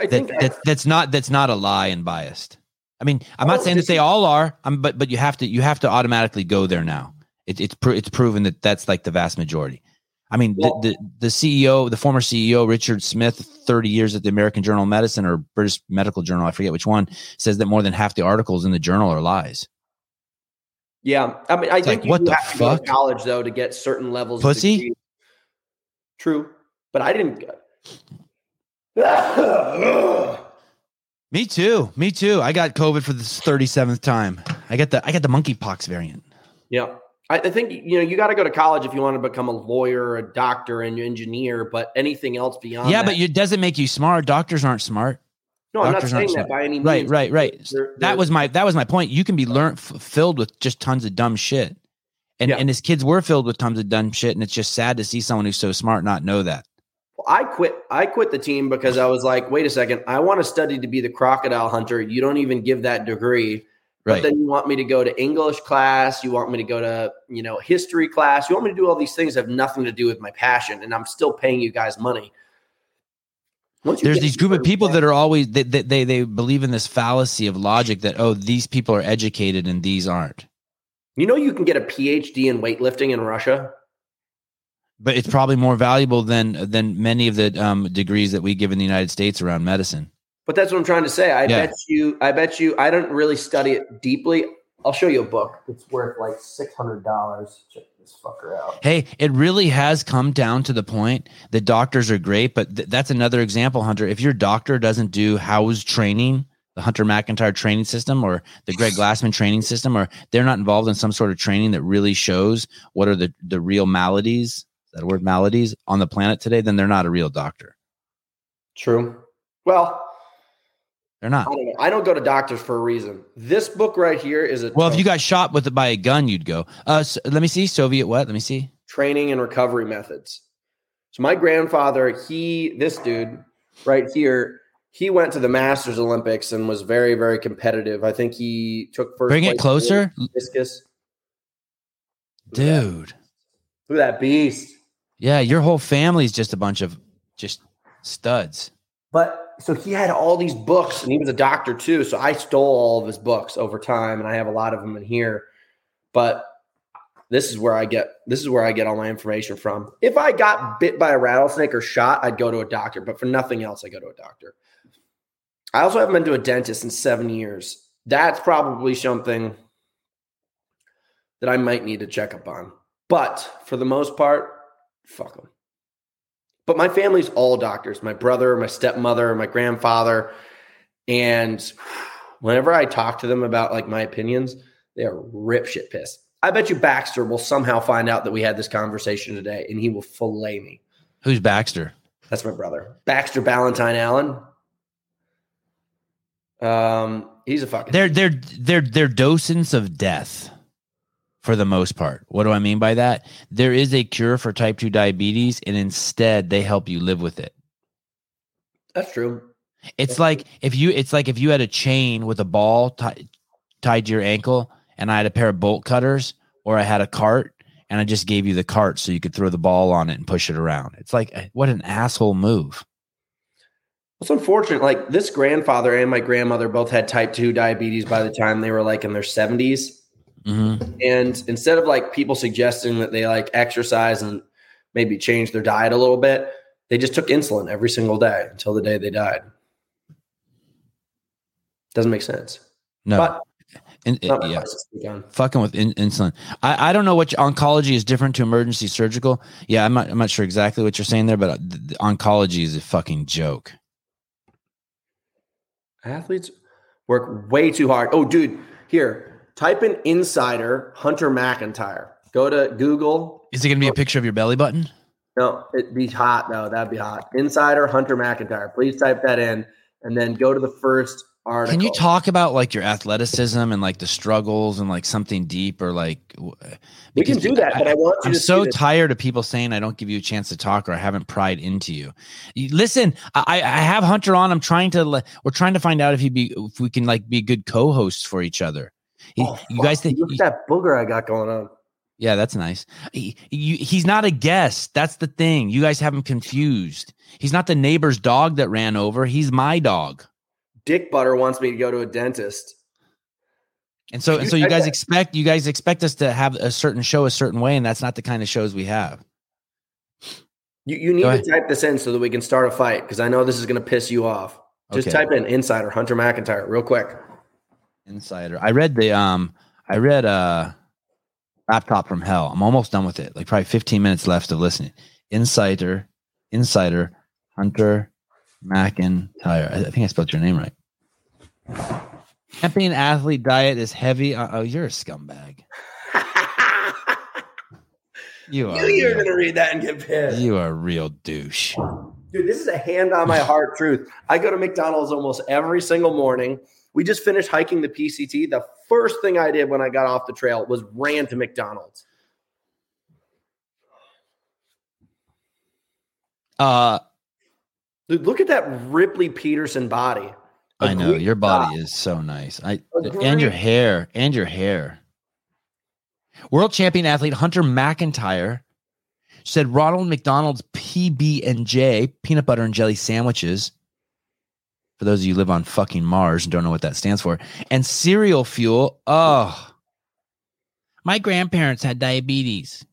That's not a lie and biased. I mean, I'm not saying that they all are, but you have to automatically go there now. It's proven that that's like the vast majority. I mean, the CEO, the former CEO, Richard Smith, 30 years at the American Journal of Medicine or British Medical Journal, I forget which one, says that more than half the articles in the journal are lies. Yeah, I mean, I think you have to go to college though to get certain levels. Pussy? Of degree. True, but I didn't. Me too. I got COVID for the 37th time. I got the monkeypox variant. Yeah. I think, you know, you got to go to college if you want to become a lawyer, a doctor, an engineer, but anything else beyond that. Yeah, but it doesn't make you smart. Doctors aren't smart. No, doctors I'm not saying that by any means. Right. That was my point. You can be filled with just tons of dumb shit. And his kids were filled with tons of dumb shit, and it's just sad to see someone who's so smart not know that. I quit the team because I was like, wait a second, I want to study to be the crocodile hunter. You don't even give that degree. Right. But then you want me to go to English class. You want me to go to, you know, history class. You want me to do all these things that have nothing to do with my passion. And I'm still paying you guys money. There's these group of people that are always, they believe in this fallacy of logic that, oh, these people are educated and these aren't. You know, you can get a PhD in weightlifting in Russia. But it's probably more valuable than many of the degrees that we give in the United States around medicine. But that's what I'm trying to say. I bet you. I don't really study it deeply. I'll show you a book. It's worth like $600. Check this fucker out. Hey, it really has come down to the point that doctors are great, but that's another example, Hunter. If your doctor doesn't do Howe's training, the Hunter McIntyre training system or the Greg Glassman training system, or they're not involved in some sort of training that really shows what are the real maladies. That word maladies on the planet today, then they're not a real doctor. True. Well, they're not. I don't go to doctors for a reason. This book right here is a. Well, if you got shot by a gun, you'd go. So, let me see. Soviet what? Let me see. Training and recovery methods. So my grandfather, this dude right here, he went to the Masters Olympics and was very, very competitive. I think he took first. Bring it closer, discus. Dude. Look at that beast. Yeah, your whole family's just a bunch of just studs. But so he had all these books, and he was a doctor too. So I stole all of his books over time, and I have a lot of them in here. But this is where I get all my information from. If I got bit by a rattlesnake or shot, I'd go to a doctor. But for nothing else, I go to a doctor. I also haven't been to a dentist in 7 years. That's probably something that I might need to check up on. But for the most part, fuck them. But my family's all doctors. My brother, my stepmother, my grandfather. And whenever I talk to them about like my opinions, they are rip shit pissed. I bet you Baxter will somehow find out that we had this conversation today and he will fillet me. Who's Baxter? That's my brother. Baxter Ballantyne Allen. He's a fucking... They're docents of death. For the most part. What do I mean by that? There is a cure for type 2 diabetes, and instead they help you live with it. That's true. It's like if you had a chain with a ball tied to your ankle, and I had a pair of bolt cutters, or I had a cart, and I just gave you the cart so you could throw the ball on it and push it around. It's like, what an asshole move. It's unfortunate. Like this grandfather and my grandmother both had type 2 diabetes by the time they were like in their 70s. Mm-hmm. And instead of like people suggesting that they like exercise and maybe change their diet a little bit, they just took insulin every single day until the day they died. Doesn't make sense. No. But yeah. Fucking with insulin. I don't know which oncology is different to emergency surgical. Yeah, I'm not sure exactly what you're saying there, but the oncology is a fucking joke. Athletes work way too hard. Oh, dude, here. Type in insider Hunter McIntyre. Go to Google. Is it going to be a picture of your belly button? No, it'd be hot though. That'd be hot. Insider Hunter McIntyre. Please type that in and then go to the first article. Can you talk about like your athleticism and like the struggles and like something deep or like we can do that, but I want you to I'm so tired of people saying I don't give you a chance to talk or I haven't pried into you. Listen, I have Hunter on. We're trying to find out if we can like be good co-hosts for each other. You guys think look at that booger I got going on. Yeah, that's nice. He's not a guest. That's the thing. You guys have him confused. He's not the neighbor's dog that ran over. He's my dog. Dick Butter wants me to go to a dentist. And so you guys expect us to have a certain show a certain way, and that's not the kind of shows we have. You need to type this in so that we can start a fight, because I know this is going to piss you off. Just type in insider Hunter McIntyre real quick. Insider. I read Laptop from Hell. I'm almost done with it. Like probably 15 minutes left of listening. Insider Hunter McIntyre. I think I spelled your name right. Champion athlete diet is heavy. Oh, you're a scumbag. You are. You're going to read that and get pissed. You are a real douche. Dude, this is a hand on my heart truth. I go to McDonald's almost every single morning. We just finished hiking the PCT. The first thing I did when I got off the trail was ran to McDonald's. Dude, look at that Ripley Peterson body. I know your body is so nice. And your hair. World champion athlete Hunter McIntyre said Ronald McDonald's PB&J peanut butter and jelly sandwiches. For those of you who live on fucking Mars and don't know what that stands for. And cereal fuel. Oh, my grandparents had diabetes.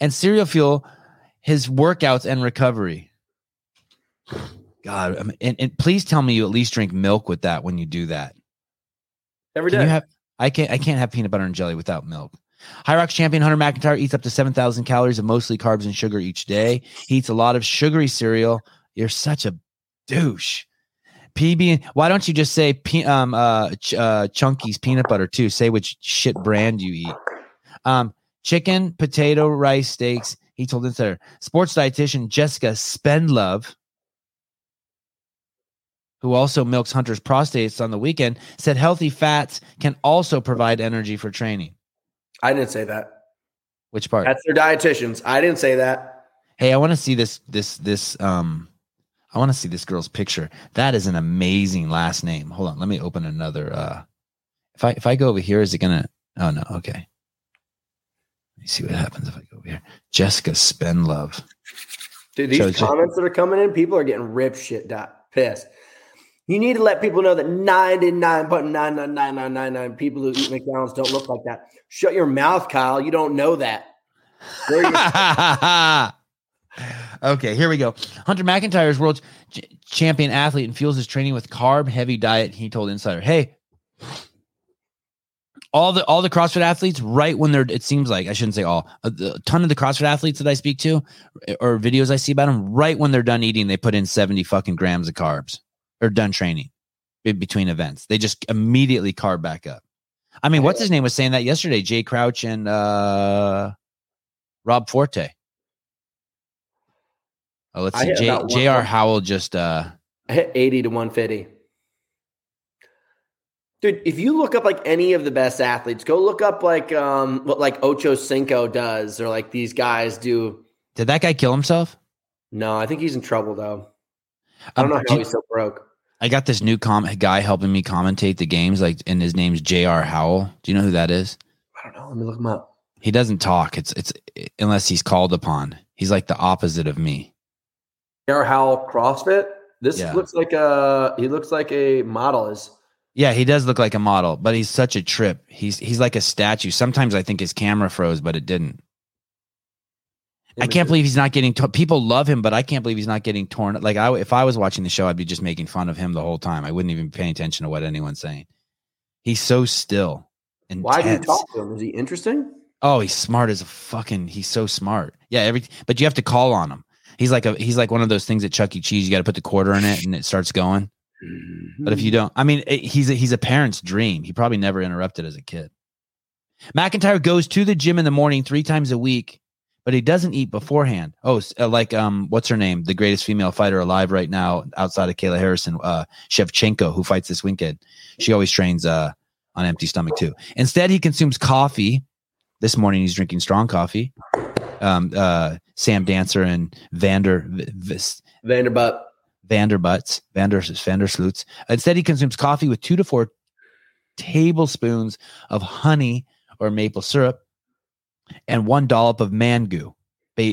And cereal fuel, his workouts and recovery. God, I mean, and please tell me you at least drink milk with that when you do that. Every day. I can't have peanut butter and jelly without milk. Hyrox champion Hunter McIntyre eats up to 7,000 calories of mostly carbs and sugar each day. He eats a lot of sugary cereal. You're such a douche. PB. Why don't you just say Chunky's peanut butter too? Say which shit brand you eat. Chicken, potato, rice, steaks. He told Insider. Sports dietitian Jessica Spendlove, who also milks Hunter's prostates on the weekend, said healthy fats can also provide energy for training. I didn't say that. Which part? That's their dietitians. I didn't say that. Hey, I want to see this I want to see this girl's picture. That is an amazing last name. Hold on. Let me open another. If I go over here, is it going to? Oh, no. Okay. Let me see what happens if I go over here. Jessica Spendlove. Dude, these comments that are coming in, people are getting rip shit pissed. You need to let people know that 99.99999 people who eat McDonald's don't look like that. Shut your mouth, Kyle. You don't know that. Okay, here we go. Hunter McIntyre's world champion athlete and fuels his training with carb-heavy diet. He told Insider, "Hey, all the CrossFit athletes, right when they're it seems like I shouldn't say all a ton of the CrossFit athletes that I speak to or videos I see about them, right when they're done eating, they put in 70 fucking grams of carbs or done training between events. They just immediately carb back up. I mean, what's his name was saying that yesterday? Jay Crouch and Rob Forte." Oh, let's see. J.R. Howell just I hit 80 to 150. Dude, if you look up like any of the best athletes, go look up like what like Ocho Cinco does or like these guys do. Did that guy kill himself? No, I think he's in trouble though. I don't know how he's so broke. I got this new guy helping me commentate the games, like, and his name's J.R. Howell. Do you know who that is? I don't know. Let me look him up. He doesn't talk. It's unless he's called upon. He's like the opposite of me. Howell CrossFit. This looks like a model. His Yeah, he does look like a model, but he's such a trip. He's like a statue. Sometimes I think his camera froze, but it didn't. I can't believe he's not getting people love him, but I can't believe he's not getting torn. Like if I was watching the show, I'd be just making fun of him the whole time. I wouldn't even be paying attention to what anyone's saying. He's so still and why do you talk to him? Is he interesting? Oh, he's smart as a fucking. He's so smart. Yeah, but you have to call on him. He's like one of those things at Chuck E. Cheese. You got to put the quarter in it and it starts going. But if you don't, I mean, he's a parent's dream. He probably never interrupted as a kid. McIntyre goes to the gym in the morning 3 times a week, but he doesn't eat beforehand. Oh, like what's her name? The greatest female fighter alive right now, outside of Kayla Harrison, Shevchenko, who fights this winkhead. She always trains on empty stomach too. Instead, he consumes coffee. This morning, he's drinking strong coffee. Sam Dancer and Vandersloots. Instead, he consumes coffee with 2 to 4 tablespoons of honey or maple syrup and 1 dollop of mango,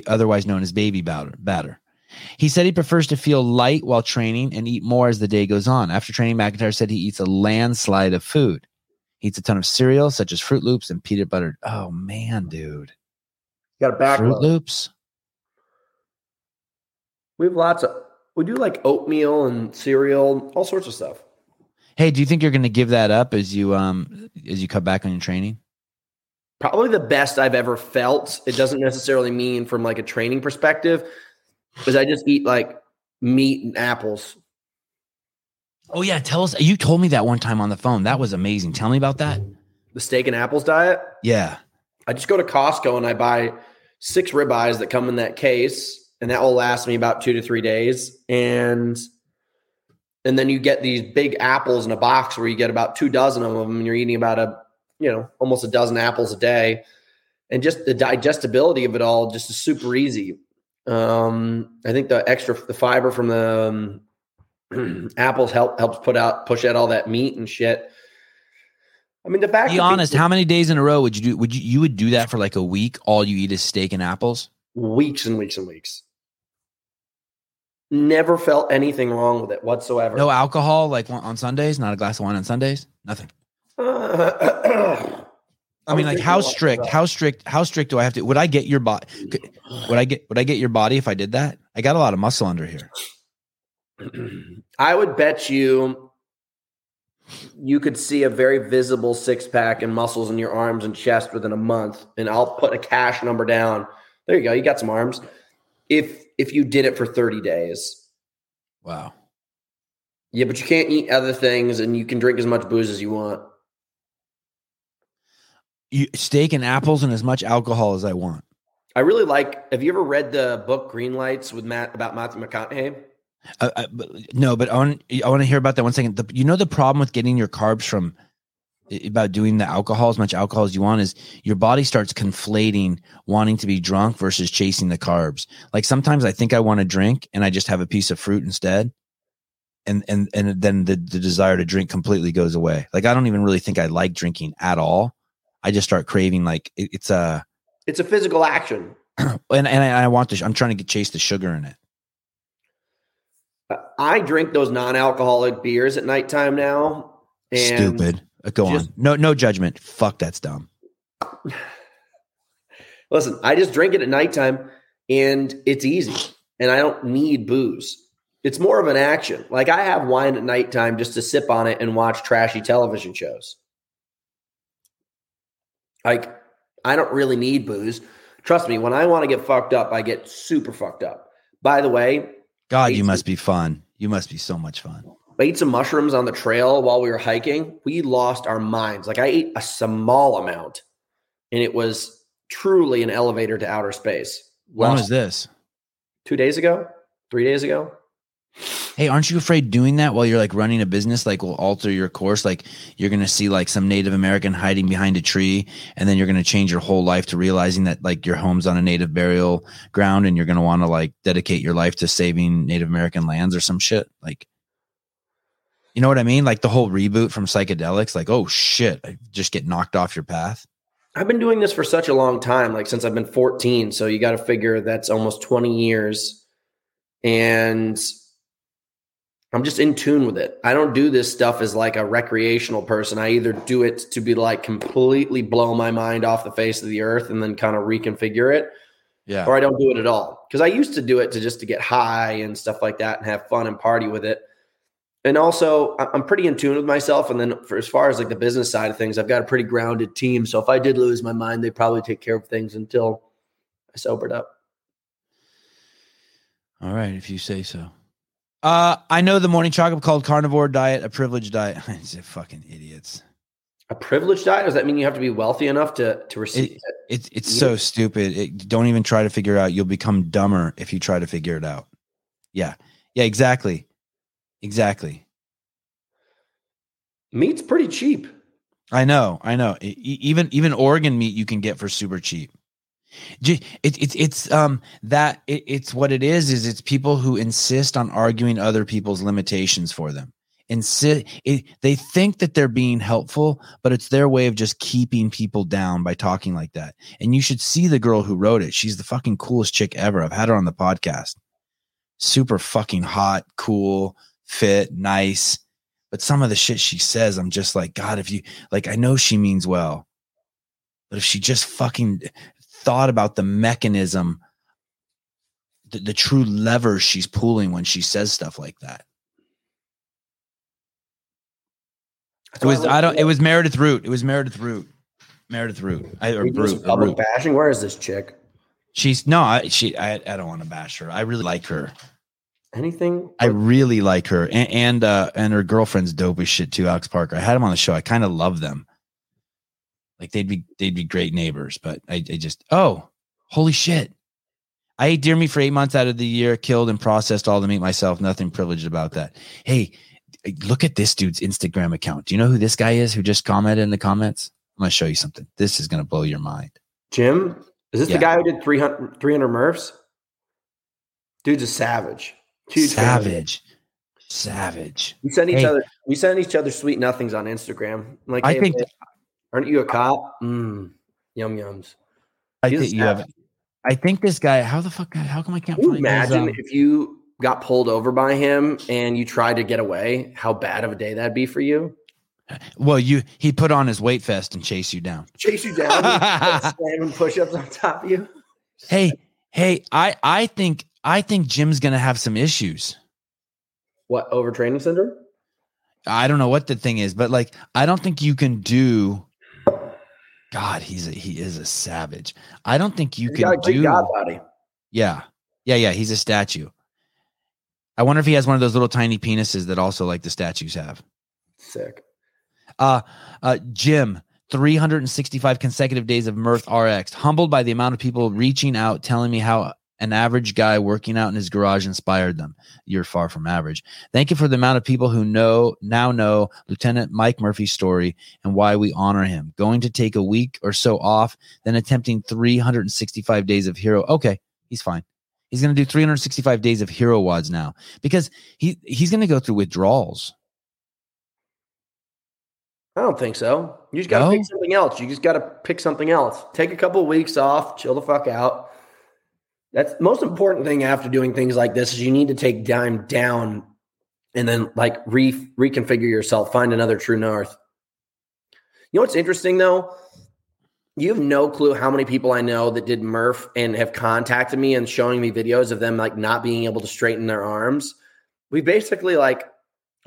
otherwise known as baby batter. He said he prefers to feel light while training and eat more as the day goes on. After training, McIntyre said he eats a landslide of food. He eats a ton of cereal, such as Fruit Loops and peanut butter. Oh, man, dude. Got a backlog. Fruit Loops. We have lots of... We do like oatmeal and cereal, all sorts of stuff. Hey, do you think you're going to give that up as you cut back on your training? Probably the best I've ever felt. It doesn't necessarily mean from like a training perspective, because I just eat like meat and apples. Oh yeah, tell us. You told me that one time on the phone. That was amazing. Tell me about that. The steak and apples diet? Yeah. I just go to Costco and I buy 6 ribeyes that come in that case. And that will last me about 2 to 3 days. And then you get these big apples in a box where you get about 2 dozen of them and you're eating about almost a dozen apples a day. And just the digestibility of it all just is super easy. I think the fiber from the apples helps push out all that meat and shit. I mean, the fact be honest, how many days in a row would you do? Would you do that for like a week? All you eat is steak and apples? Weeks and weeks and weeks. Never felt anything wrong with it whatsoever. No alcohol, like on Sundays, not a glass of wine on Sundays, nothing. I mean, like how strict do I have to, would I get your body if I did that? I got a lot of muscle under here. I would bet you could see a very visible six pack and muscles in your arms and chest within a month. And I'll put a cash number down. There you go. You got some arms. If you did it for 30 days. Wow. Yeah, but you can't eat other things and you can drink as much booze as you want. Steak and apples and as much alcohol as I want. I really like – have you ever read the book Green Lights about Matthew McConaughey? No, but I want to hear about that one second. The problem with getting your carbs from – about doing the alcohol, as much alcohol as you want, is your body starts conflating wanting to be drunk versus chasing the carbs. Like sometimes I think I want to drink and I just have a piece of fruit instead. And then the desire to drink completely goes away. Like I don't even really think I like drinking at all. I just start craving like it's a physical action. I'm trying to chase the sugar in it. I drink those non-alcoholic beers at nighttime now. And stupid. Go on. No judgment. Fuck, that's dumb. Listen, I just drink it at nighttime and it's easy and I don't need booze. It's more of an action. Like I have wine at nighttime just to sip on it and watch trashy television shows. Like I don't really need booze. Trust me, when I want to get fucked up, I get super fucked up. By the way, God, you must be fun. You must be so much fun. I ate some mushrooms on the trail while we were hiking. We lost our minds. Like I ate a small amount and it was truly an elevator to outer space. When was this? 2 days ago? 3 days ago? Hey, aren't you afraid doing that while you're like running a business, like will alter your course? Like you're going to see like some Native American hiding behind a tree and then you're going to change your whole life to realizing that like your home's on a native burial ground and you're going to want to like dedicate your life to saving Native American lands or some shit. Like, you know what I mean? Like the whole reboot from psychedelics, like, oh shit, I just get knocked off your path. I've been doing this for such a long time, like since I've been 14. So you got to figure that's almost 20 years. And I'm just in tune with it. I don't do this stuff as like a recreational person. I either do it to be like completely blow my mind off the face of the earth and then kind of reconfigure it. Yeah. Or I don't do it at all. Cause I used to do it to just to get high and stuff like that and have fun and party with it. And also I'm pretty in tune with myself. And then for as far as like the business side of things, I've got a pretty grounded team. So if I did lose my mind, they'd probably take care of things until I sobered up. All right. If you say so. I know the morning chocolate called carnivore diet, a privileged diet. It's a fucking idiots. A privileged diet? Does that mean you have to be wealthy enough to receive it? It's so stupid. Don't even try to figure it out. You'll become dumber if you try to figure it out. Yeah. Yeah, exactly. Exactly. Meat's pretty cheap. I know. Even Oregon meat you can get for super cheap. It's people who insist on arguing other people's limitations for them. They think that they're being helpful, but it's their way of just keeping people down by talking like that. And you should see the girl who wrote it. She's the fucking coolest chick ever. I've had her on the podcast. Super fucking hot, cool, fit, nice. But some of the shit she says, I'm just like, God, if you like, I know she means well, but if she just fucking thought about the mechanism, the true lever she's pulling when she says stuff like that. It was Meredith Root. Root. Bashing. Where is this chick? I don't want to bash her. I really like her. And her girlfriend's dope as shit too, Alex Parker. I had him on the show. I kind of love them. Like they'd be great neighbors, but I holy shit. I ate deer meat for 8 months out of the year, killed and processed all the meat myself. Nothing privileged about that. Hey, look at this dude's Instagram account. Do you know who this guy is who just commented in the comments? I'm going to show you something. This is going to blow your mind. Jim, is this the guy who did 300 Murphs? Dude's a savage. Huge savage. Fan. Savage. We send each other sweet nothings on Instagram. I'm like, hey, I think... Aren't you a cop? Yum yums. I think this guy. How come I can't find him? Imagine if you got pulled over by him and you tried to get away. How bad of a day that'd be for you? Well, he put on his weight vest and chase you down, slamming push-ups on top of you. Hey, I think Jim's gonna have some issues. What, overtraining syndrome? I don't know what the thing is, but like I don't think you can do. God, he is a savage. I don't think you can do. God body. Yeah. He's a statue. I wonder if he has one of those little tiny penises that also like the statues have. Sick. Jim, 365 consecutive days of Mirth RX. Humbled by the amount of people reaching out, telling me how an average guy working out in his garage inspired them. You're far from average. Thank you for the amount of people who now know Lieutenant Mike Murphy's story and why we honor him. Going to take a week or so off, then attempting 365 days of Hero. Okay, he's fine. He's going to do 365 days of Hero wads now because he's going to go through withdrawals. I don't think so. You just got to pick something else. Take a couple of weeks off, chill the fuck out. That's the most important thing after doing things like this is you need to take time down and then like reconfigure yourself, find another true north. You know what's interesting though? You have no clue how many people I know that did Murph and have contacted me and showing me videos of them like not being able to straighten their arms. We basically like,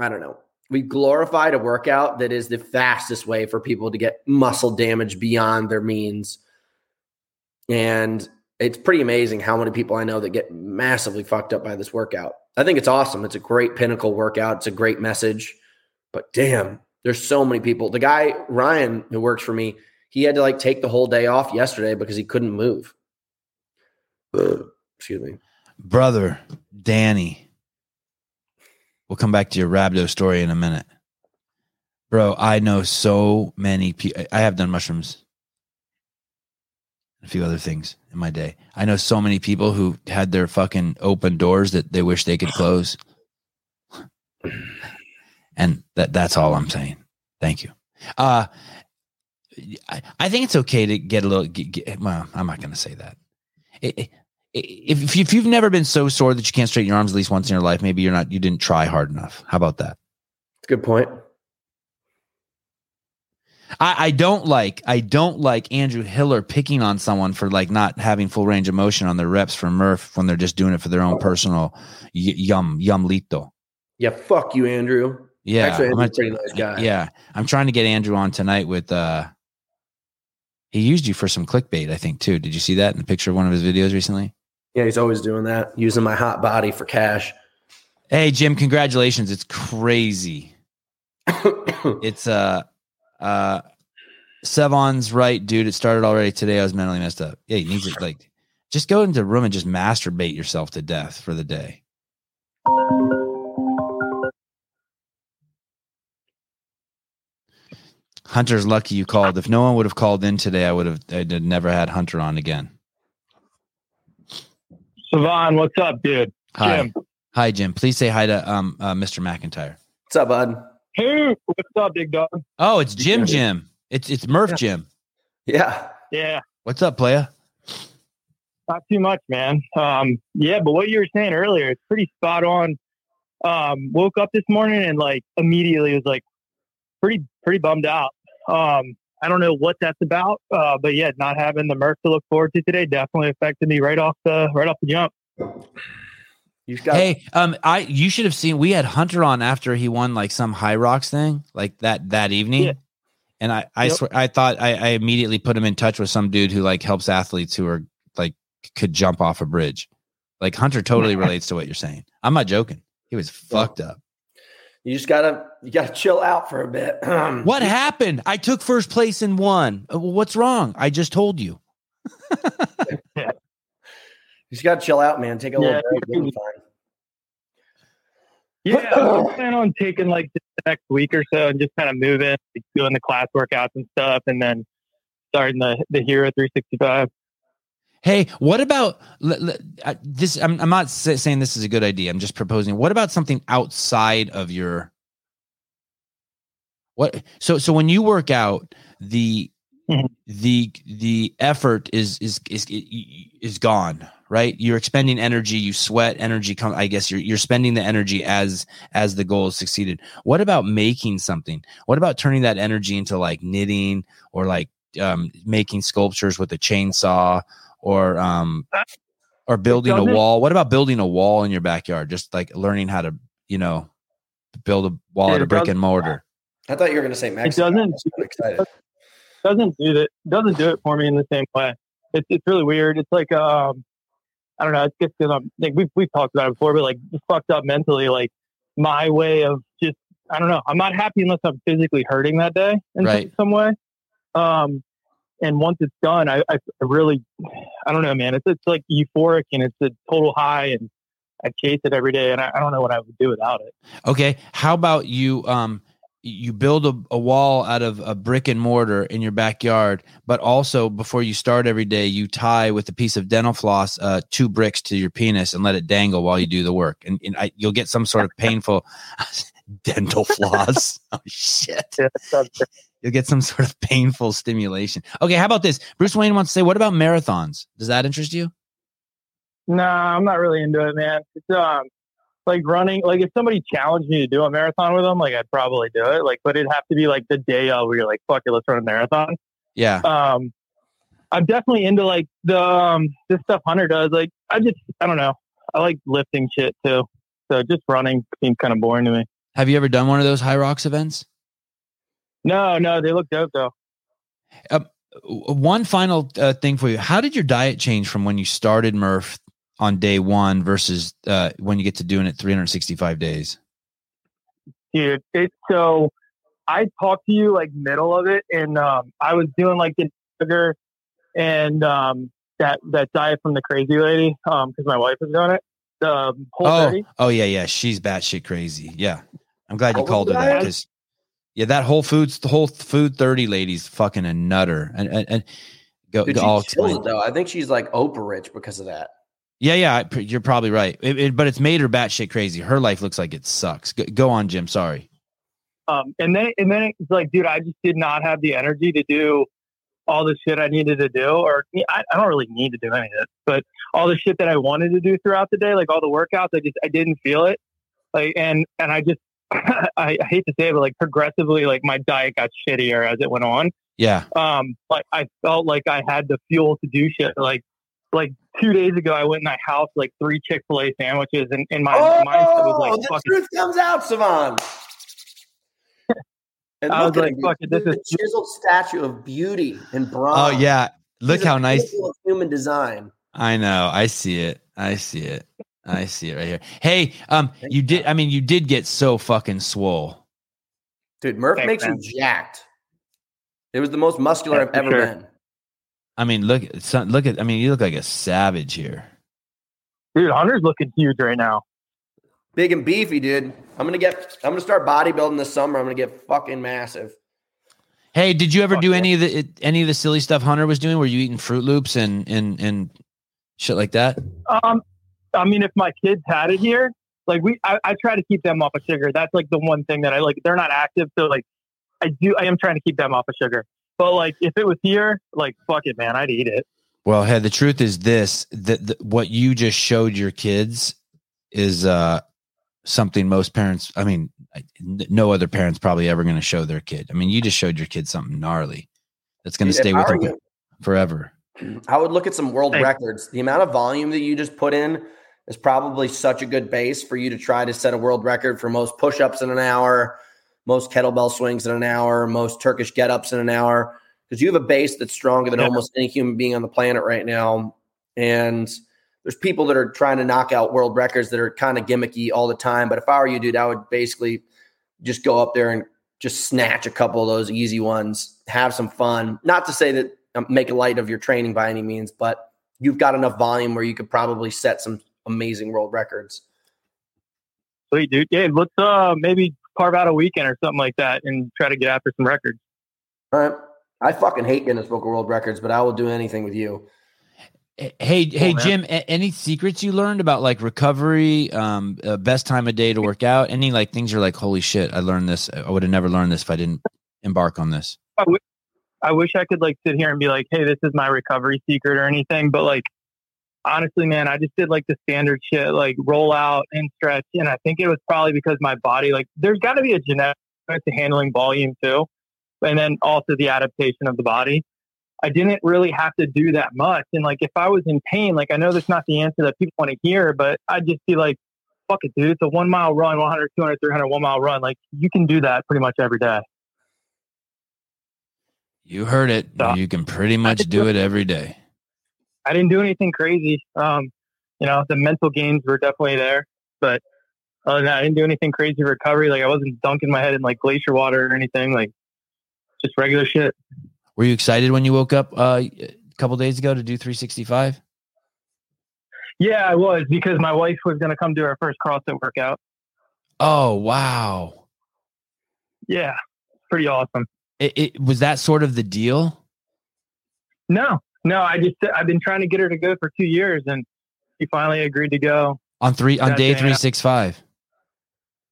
I don't know, we glorified a workout that is the fastest way for people to get muscle damage beyond their means. And it's pretty amazing how many people I know that get massively fucked up by this workout. I think it's awesome. It's a great pinnacle workout. It's a great message. But damn, there's so many people. The guy, Ryan, who works for me, he had to like take the whole day off yesterday because he couldn't move. Excuse me. Brother Danny. We'll come back to your rhabdo story in a minute. Bro, I know so many people. I have done mushrooms. A few other things in my day. I know so many people who had their fucking open doors that they wish they could close. And that's all I'm saying. Thank you. I think it's okay to get a little, well, I'm not going to say that. if you've never been so sore that you can't straighten your arms at least once in your life, maybe you didn't try hard enough. How about that? That's a good point. I don't like Andrew Hiller picking on someone for like not having full range of motion on their reps for Murph when they're just doing it for their own personal yum lito. Yeah, fuck you, Andrew. Yeah, actually, Andrew's a pretty nice guy. Yeah, I'm trying to get Andrew on tonight with. He used you for some clickbait, I think, too. Did you see that in the picture of one of his videos recently? Yeah, he's always doing that, using my hot body for cash. Hey, Jim, congratulations! It's crazy. It's Sevan's right, dude. It started already today. I was mentally messed up. Yeah, you need to like just go into the room and just masturbate yourself to death for the day. Hunter's lucky you called. If no one would have called in today, I'd never had Hunter on again. Sevan, what's up, dude? Hi. Jim. Hi, Jim. Please say hi to Mr. McIntyre. What's up, bud? Who? What's up, big dog? Oh, it's Jim. Jim. It's Murph. Yeah. Jim. Yeah. Yeah. What's up, playa? Not too much, man. Yeah, but what you were saying earlier, it's pretty spot on. Woke up this morning and like immediately was like pretty bummed out. I don't know what that's about, but yeah, not having the Murph to look forward to today definitely affected me right off the jump. You should have seen. We had Hunter on after he won like some Hyrox thing like that evening, yeah. And I swear I thought I immediately put him in touch with some dude who like helps athletes who are like could jump off a bridge. Like Hunter totally relates to what you're saying. I'm not joking. He was fucked up. You just gotta chill out for a bit. What happened? I took first place and won. What's wrong? I just told you. You just gotta chill out, man. Take a little break. Yeah, I plan on taking like the next week or so and just kind of moving, like, doing the class workouts and stuff, and then starting the Hero 365. Hey, what about this? I'm not saying this is a good idea. I'm just proposing. What about something outside of your what? So when you work out, the effort is gone, right? You're expending energy. You sweat. Energy comes. I guess you're spending the energy as the goal is succeeded. What about making something? What about turning that energy into like knitting or like making sculptures with a chainsaw? Or building a wall. What about building a wall in your backyard? Just like learning how to, build a wall out of brick and mortar. I thought you were going to say Max. It doesn't do it for me in the same way. It's really weird. It's like I don't know. It's just because I'm like we've talked about it before, but like just fucked up mentally. Like my way of just I don't know. I'm not happy unless I'm physically hurting that day in some way. And once it's done, I really, I don't know, man, it's like euphoric and it's a total high and I chase it every day. And I don't know what I would do without it. Okay. How about you, you build a wall out of a brick and mortar in your backyard, but also before you start every day, you tie with a piece of dental floss, 2 bricks to your penis and let it dangle while you do the work. And you'll get some sort of painful dental floss. Oh shit. Yeah, you'll get some sort of painful stimulation. Okay, how about this? Bruce Wayne wants to say, what about marathons? Does that interest you? No, I'm not really into it, man. It's like running. Like if somebody challenged me to do a marathon with them, like I'd probably do it. Like, but it'd have to be like the day of where you're like, fuck it, let's run a marathon. Yeah. I'm definitely into like the this stuff Hunter does. Like I don't know. I like lifting shit too. So just running seems kind of boring to me. Have you ever done one of those Hyrox events? No, they look dope though. One final thing for you. How did your diet change from when you started Murph on day one versus when you get to doing it 365 days? Dude, so I talked to you like middle of it and I was doing like the sugar and that diet from the crazy lady because my wife was doing it. Oh, yeah. She's batshit crazy. Yeah. I'm glad you called her that because... Yeah, that Whole Food 30 lady's fucking a nutter, and go all explain. Though I think she's like Oprah rich because of that. Yeah, you're probably right. But it's made her batshit crazy. Her life looks like it sucks. Go on, Jim. Sorry. And then it's like, dude, I just did not have the energy to do all the shit I needed to do, or I don't really need to do any of it, but all the shit that I wanted to do throughout the day, like all the workouts, I didn't feel it. Like, and I just, I hate to say it, but like progressively, like my diet got shittier as it went on. Yeah. But I felt like I had the fuel to do shit. Like 2 days ago, I went and I housed like 3 Chick-fil-A sandwiches, and in my mindset was like, the truth comes out, Sevan. And I was like, fuck it, this is a chiseled statue of beauty and bronze. Oh yeah. Look how nice human design. I know. I see it. I see it right here. Hey, you did get so fucking swole. Dude, Murph makes you jacked. It was the most muscular I've ever been. I mean, you look like a savage here. Dude, Hunter's looking huge right now. Big and beefy, dude. I'm gonna start bodybuilding this summer. I'm gonna get fucking massive. Hey, did you ever do any of the silly stuff Hunter was doing? Were you eating Fruit Loops and shit like that? I mean, if my kids had it here, like I try to keep them off of sugar. That's like the one thing that I like. They're not active, so like I am trying to keep them off of sugar. But like if it was here, like fuck it, man, I'd eat it. Well, hey, the truth is this: that what you just showed your kids is something most parents, I mean, no other parent's probably ever going to show their kid. I mean, you just showed your kid something gnarly that's going to stay with them forever. I would look at some world records. The amount of volume that you just put in is probably such a good base for you to try to set a world record for most push-ups in an hour, most kettlebell swings in an hour, most Turkish get-ups in an hour, because you have a base that's stronger than almost any human being on the planet right now. And there's people that are trying to knock out world records that are kind of gimmicky all the time. But if I were you, dude, I would basically just go up there and just snatch a couple of those easy ones, have some fun. Not to say that make light of your training by any means, but you've got enough volume where you could probably set some amazing world records. Sweet, dude. Yeah, let's maybe carve out a weekend or something like that and try to get after some records. All right. I fucking hate Guinness Book of World Records, but I will do anything with you. Hey, Jim, any secrets you learned about like recovery, best time of day to work out, any like things you're like, holy shit, I learned this. I would have never learned this if I didn't embark on this. I wish I could like sit here and be like, hey, this is my recovery secret or anything. But like, honestly, man, I just did like the standard shit, like roll out and stretch. And I think it was probably because my body, like there's gotta be a genetic to handling volume too. And then also the adaptation of the body. I didn't really have to do that much. And like, if I was in pain, like, I know that's not the answer that people want to hear, but I'd just be like, fuck it, dude. It's a 1 mile run, 100, 200, 300, 1 mile run. Like you can do that pretty much every day. You heard it. So, you can pretty much do it every day. I didn't do anything crazy. The mental gains were definitely there, but I didn't do anything crazy recovery. Like I wasn't dunking my head in like glacier water or anything, like just regular shit. Were you excited when you woke up a couple days ago to do 365? Yeah, I was, because my wife was going to come do our first CrossFit workout. Oh, wow. Yeah, pretty awesome. It was that sort of the deal? No, I've been trying to get her to go for 2 years, and she finally agreed to go on day 365.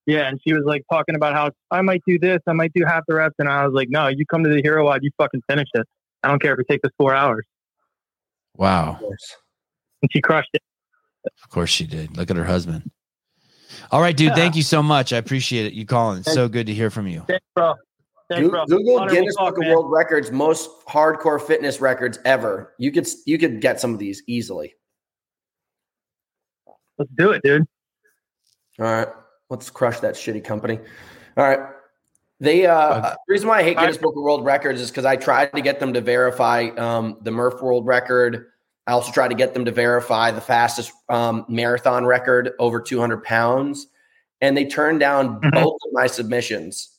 Yeah, and she was like talking about how I might do this, I might do half the reps, and I was like, no, you come to the Hero Wad, you fucking finish it. I don't care if it takes us 4 hours. Wow. And she crushed it. Of course she did. Look at her husband. All right, dude, Thank you so much. I appreciate it. You calling. It's so good to hear from you. Thanks, bro. Google Guinness Book of World Records, most hardcore fitness records ever. You could get some of these easily. Let's do it, dude. All right. Let's crush that shitty company. All right. The reason why I hate Guinness Book of World Records is because I tried to get them to verify the Murph world record. I also tried to get them to verify the fastest marathon record over 200 pounds. And they turned down both of my submissions.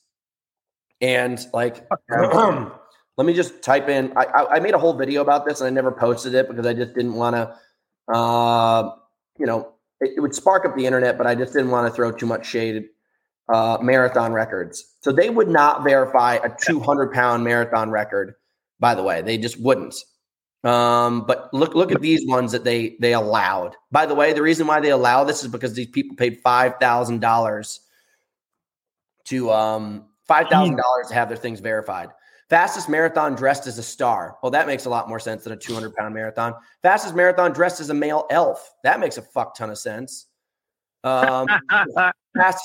And like, let me just type in. I made a whole video about this and I never posted it because I just didn't want to, it would spark up the internet, but I just didn't want to throw too much shade. Marathon records. So they would not verify a 200-pound marathon record, by the way. They just wouldn't. But look at these ones that they allowed. By the way, the reason why they allow this is because these people paid $5,000 to have their things verified. Fastest marathon dressed as a star. Well, that makes a lot more sense than a 200-pound marathon. Fastest marathon dressed as a male elf. That makes a fuck ton of sense. Fastest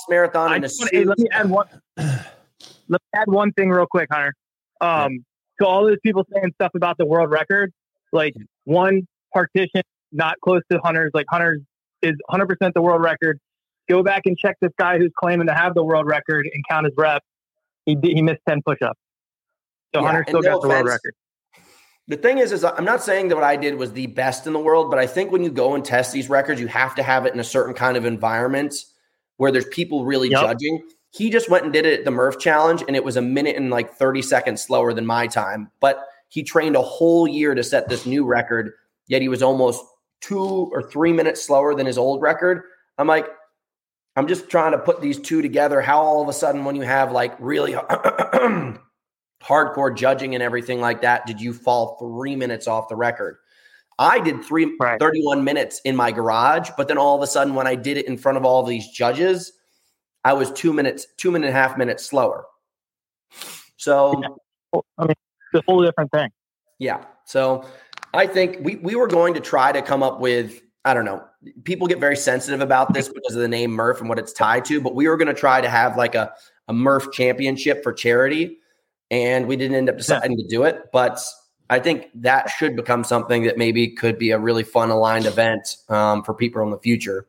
marathon in a suit. Hey, let me add one thing real quick, Hunter. So all those people saying stuff about the world record, like one partition not close to Hunter's. Like Hunter's is 100% the world record. Go back and check this guy who's claiming to have the world record and count his reps. He missed 10 push-ups. So yeah, Hunter still got the world record. The thing is I'm not saying that what I did was the best in the world, but I think when you go and test these records, you have to have it in a certain kind of environment where there's people really judging. He just went and did it at the Murph Challenge, and it was a minute and like 30 seconds slower than my time. But he trained a whole year to set this new record, yet he was almost 2 or 3 minutes slower than his old record. I'm like, I'm just trying to put these two together. How all of a sudden when you have like really hardcore judging and everything like that, did you fall 3 minutes off the record? I did 31 minutes in my garage, but then all of a sudden when I did it in front of all these judges, I was 2 and a half minutes slower. So I mean, it's a whole different thing. Yeah. So I think we were going to try to come up with, I don't know, people get very sensitive about this because of the name Murph and what it's tied to, but we were going to try to have like a Murph championship for charity. And we didn't end up deciding to do it, but I think that should become something that maybe could be a really fun aligned event for people in the future.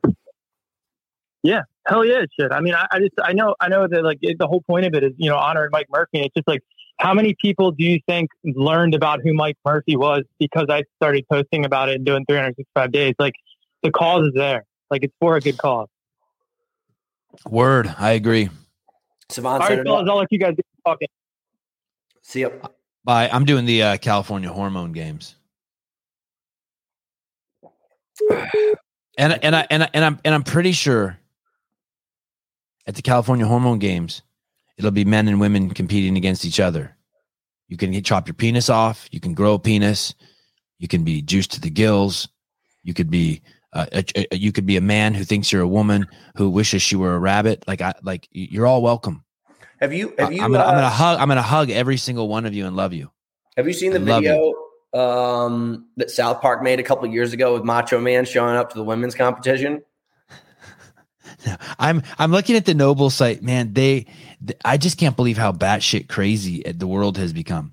Yeah. Hell yeah, it should. I mean, I know that like the whole point of it is, you know, honoring Mike Murphy. It's just like, how many people do you think learned about who Mike Murphy was because I started posting about it and doing 365 days? Like the cause is there. Like it's for a good cause. Word. I agree. All right, fellas, I'll let you guys get talking. See you. Bye. I'm doing the California Hormone Games, and I'm pretty sure at the California Hormone Games, it'll be men and women competing against each other. You can chop your penis off. You can grow a penis. You can be juiced to the gills. You could be a man who thinks you're a woman who wishes she were a rabbit. Like you're all welcome. Have you? I'm gonna hug every single one of you and love you. Have you seen the video that South Park made a couple of years ago with Macho Man showing up to the women's competition? No, I'm looking at the NOBULL site, man. I just can't believe how batshit crazy the world has become.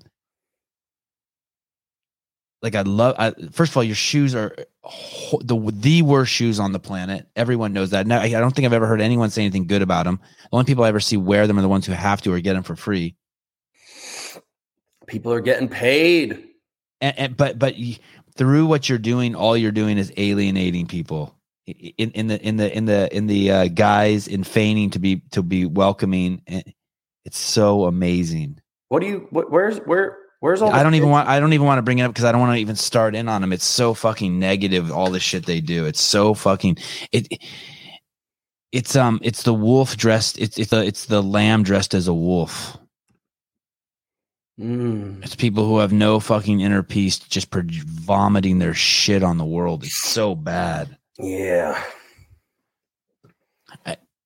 Like first of all, your shoes are the worst shoes on the planet. Everyone knows that. Now, I don't think I've ever heard anyone say anything good about them. The only people I ever see wear them are the ones who have to or get them for free. People are getting paid. But through what you're doing, all you're doing is alienating people in the guise in feigning to be welcoming. It's so amazing. Where's all? I don't even want to bring it up because I don't want to even start in on them. It's so fucking negative. All this shit they do. It's so fucking. It's the wolf dressed. It's the lamb dressed as a wolf. It's people who have no fucking inner peace, just vomiting their shit on the world. It's so bad. Yeah.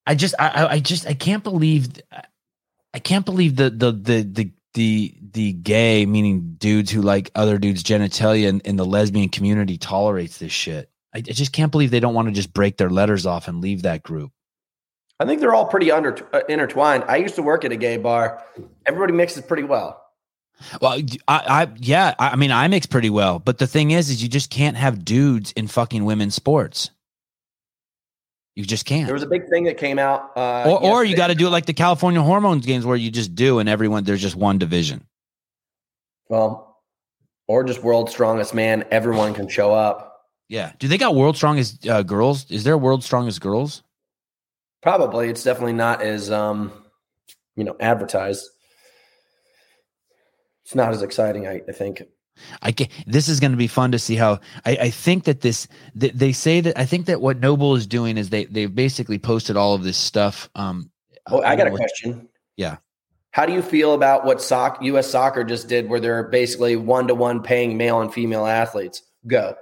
I can't believe the gay, meaning dudes who like other dudes' genitalia in the lesbian community tolerates this shit. I just can't believe they don't want to just break their letters off and leave that group. I think they're all pretty intertwined. I used to work at a gay bar. Everybody mixes pretty well. Well, I mix pretty well. But the thing is you just can't have dudes in fucking women's sports. You just can't. There was a big thing that came out. Or you got to do it like the California Hormones Games where you just do and everyone, there's just one division. Well, or just World's Strongest Man. Everyone can show up. Yeah. Do they got World's Strongest Girls? Is there World's Strongest Girls? Probably. It's definitely not as, advertised. It's not as exciting, I think. This is going to be fun to see how I think that they say that I think that what NOBULL is doing is they've basically posted all of this stuff. I got a question. Yeah. How do you feel about what U.S. Soccer just did where they're basically 1-to-1 paying male and female athletes? Go.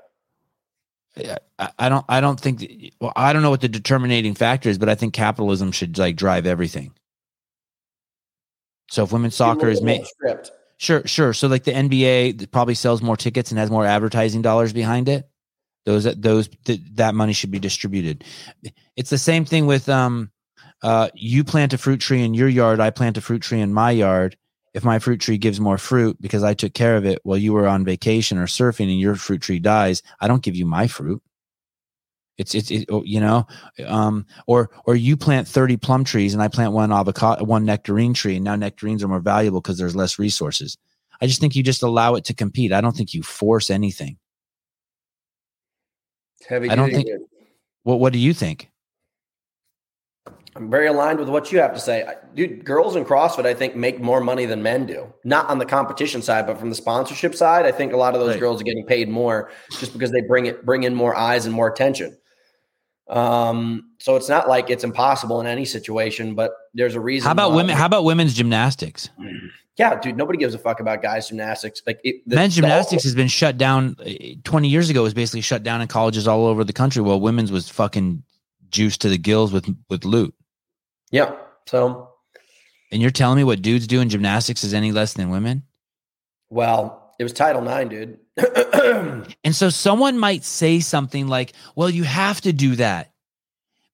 Yeah, I don't know what the determining factor is, but I think capitalism should like drive everything. So if women's soccer is made. Sure. So like the NBA probably sells more tickets and has more advertising dollars behind it. That money should be distributed. It's the same thing with you plant a fruit tree in your yard. I plant a fruit tree in my yard. If my fruit tree gives more fruit because I took care of it while you were on vacation or surfing and your fruit tree dies, I don't give you my fruit. Or you plant 30 plum trees and I plant one nectarine tree, and now nectarines are more valuable because there's less resources. I just think you just allow it to compete. I don't think you force anything. It's heavy. I don't think. Well, what do you think? I'm very aligned with what you have to say. Dude, girls in CrossFit, I think, make more money than men do. Not on the competition side, but from the sponsorship side, I think a lot of those girls are getting paid more just because they bring in more eyes and more attention. So it's not like it's impossible in any situation, but there's a reason. How about women? How about women's gymnastics? Yeah, dude, nobody gives a fuck about guys' gymnastics. Like men's gymnastics has been shut down 20 years ago. It was basically shut down in colleges all over the country. Well, women's was fucking juiced to the gills with loot. Yeah. So, and you're telling me what dudes do in gymnastics is any less than women? Well, it was Title IX, dude. And so someone might say something like, well, you have to do that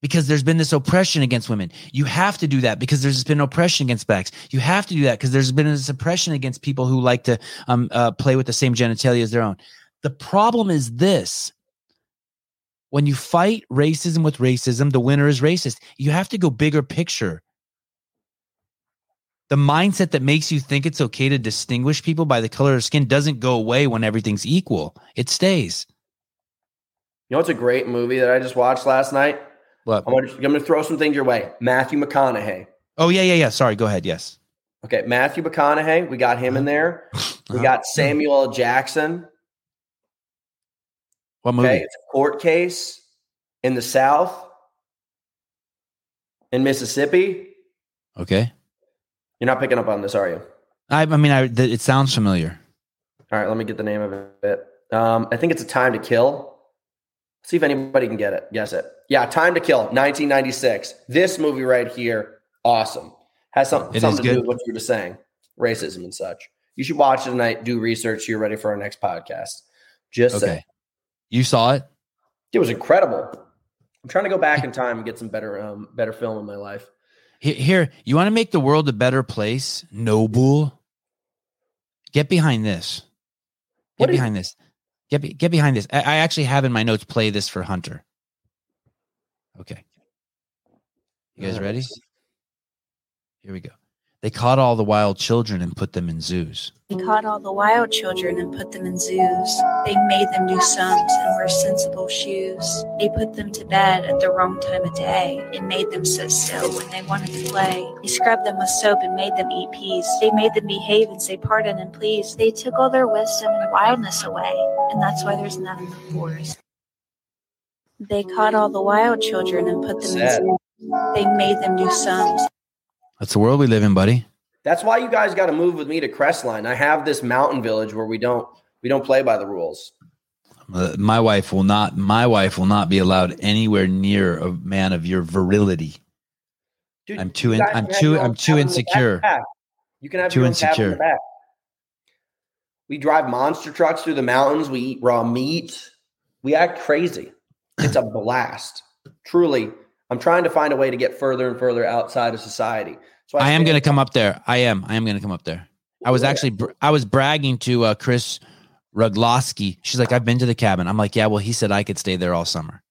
because there's been this oppression against women. You have to do that because there's been oppression against blacks. You have to do that because there's been this oppression against people who like to play with the same genitalia as their own. The problem is this. When you fight racism with racism, the winner is racist. You have to go bigger picture. The mindset that makes you think it's okay to distinguish people by the color of skin doesn't go away when everything's equal. It stays. You know, it's a great movie that I just watched last night. What? I'm going to throw some things your way. Matthew McConaughey. Oh, yeah. Sorry. Go ahead. Yes. Okay. Matthew McConaughey. We got him in there. We got Samuel L. Jackson. What movie? Okay, it's a court case in the South, in Mississippi. Okay. You're not picking up on this, are you? I mean, it sounds familiar. All right, let me get the name of it. I think it's A Time to Kill. Let's see if anybody can get it. Guess it. Yeah, Time to Kill, 1996. This movie right here, awesome. Has something to do with what you were saying, racism and such. You should watch it tonight, do research. You're ready for our next podcast. Just okay. Say. You saw it? It was incredible. I'm trying to go back in time and get some better film in my life. Here, you want to make the world a better place? NOBULL. Get behind this. Get behind this. I actually have in my notes, play this for Hunter. Okay. You guys ready? Here we go. They caught all the wild children and put them in zoos. They made them do sums and wear sensible shoes. They put them to bed at the wrong time of day and made them sit still when they wanted to play. They scrubbed them with soap and made them eat peas. They made them behave and say pardon and please. They took all their wisdom and wildness away, and that's why there's none in the forest. They caught all the wild children and put them in zoos. They made them do sums. That's the world we live in, buddy. That's why you guys got to move with me to Crestline. I have this mountain village where we don't play by the rules. My wife will not be allowed anywhere near a man of your virility. Dude, I'm too insecure. You can have your own cabin in the back. We drive monster trucks through the mountains. We eat raw meat. We act crazy. It's a blast. Truly. I'm trying to find a way to get further and further outside of society. So I am going to come up there. I am going to come up there. I was bragging to Chris Ruglowski. She's like, I've been to the cabin. I'm like, yeah, well, he said I could stay there all summer.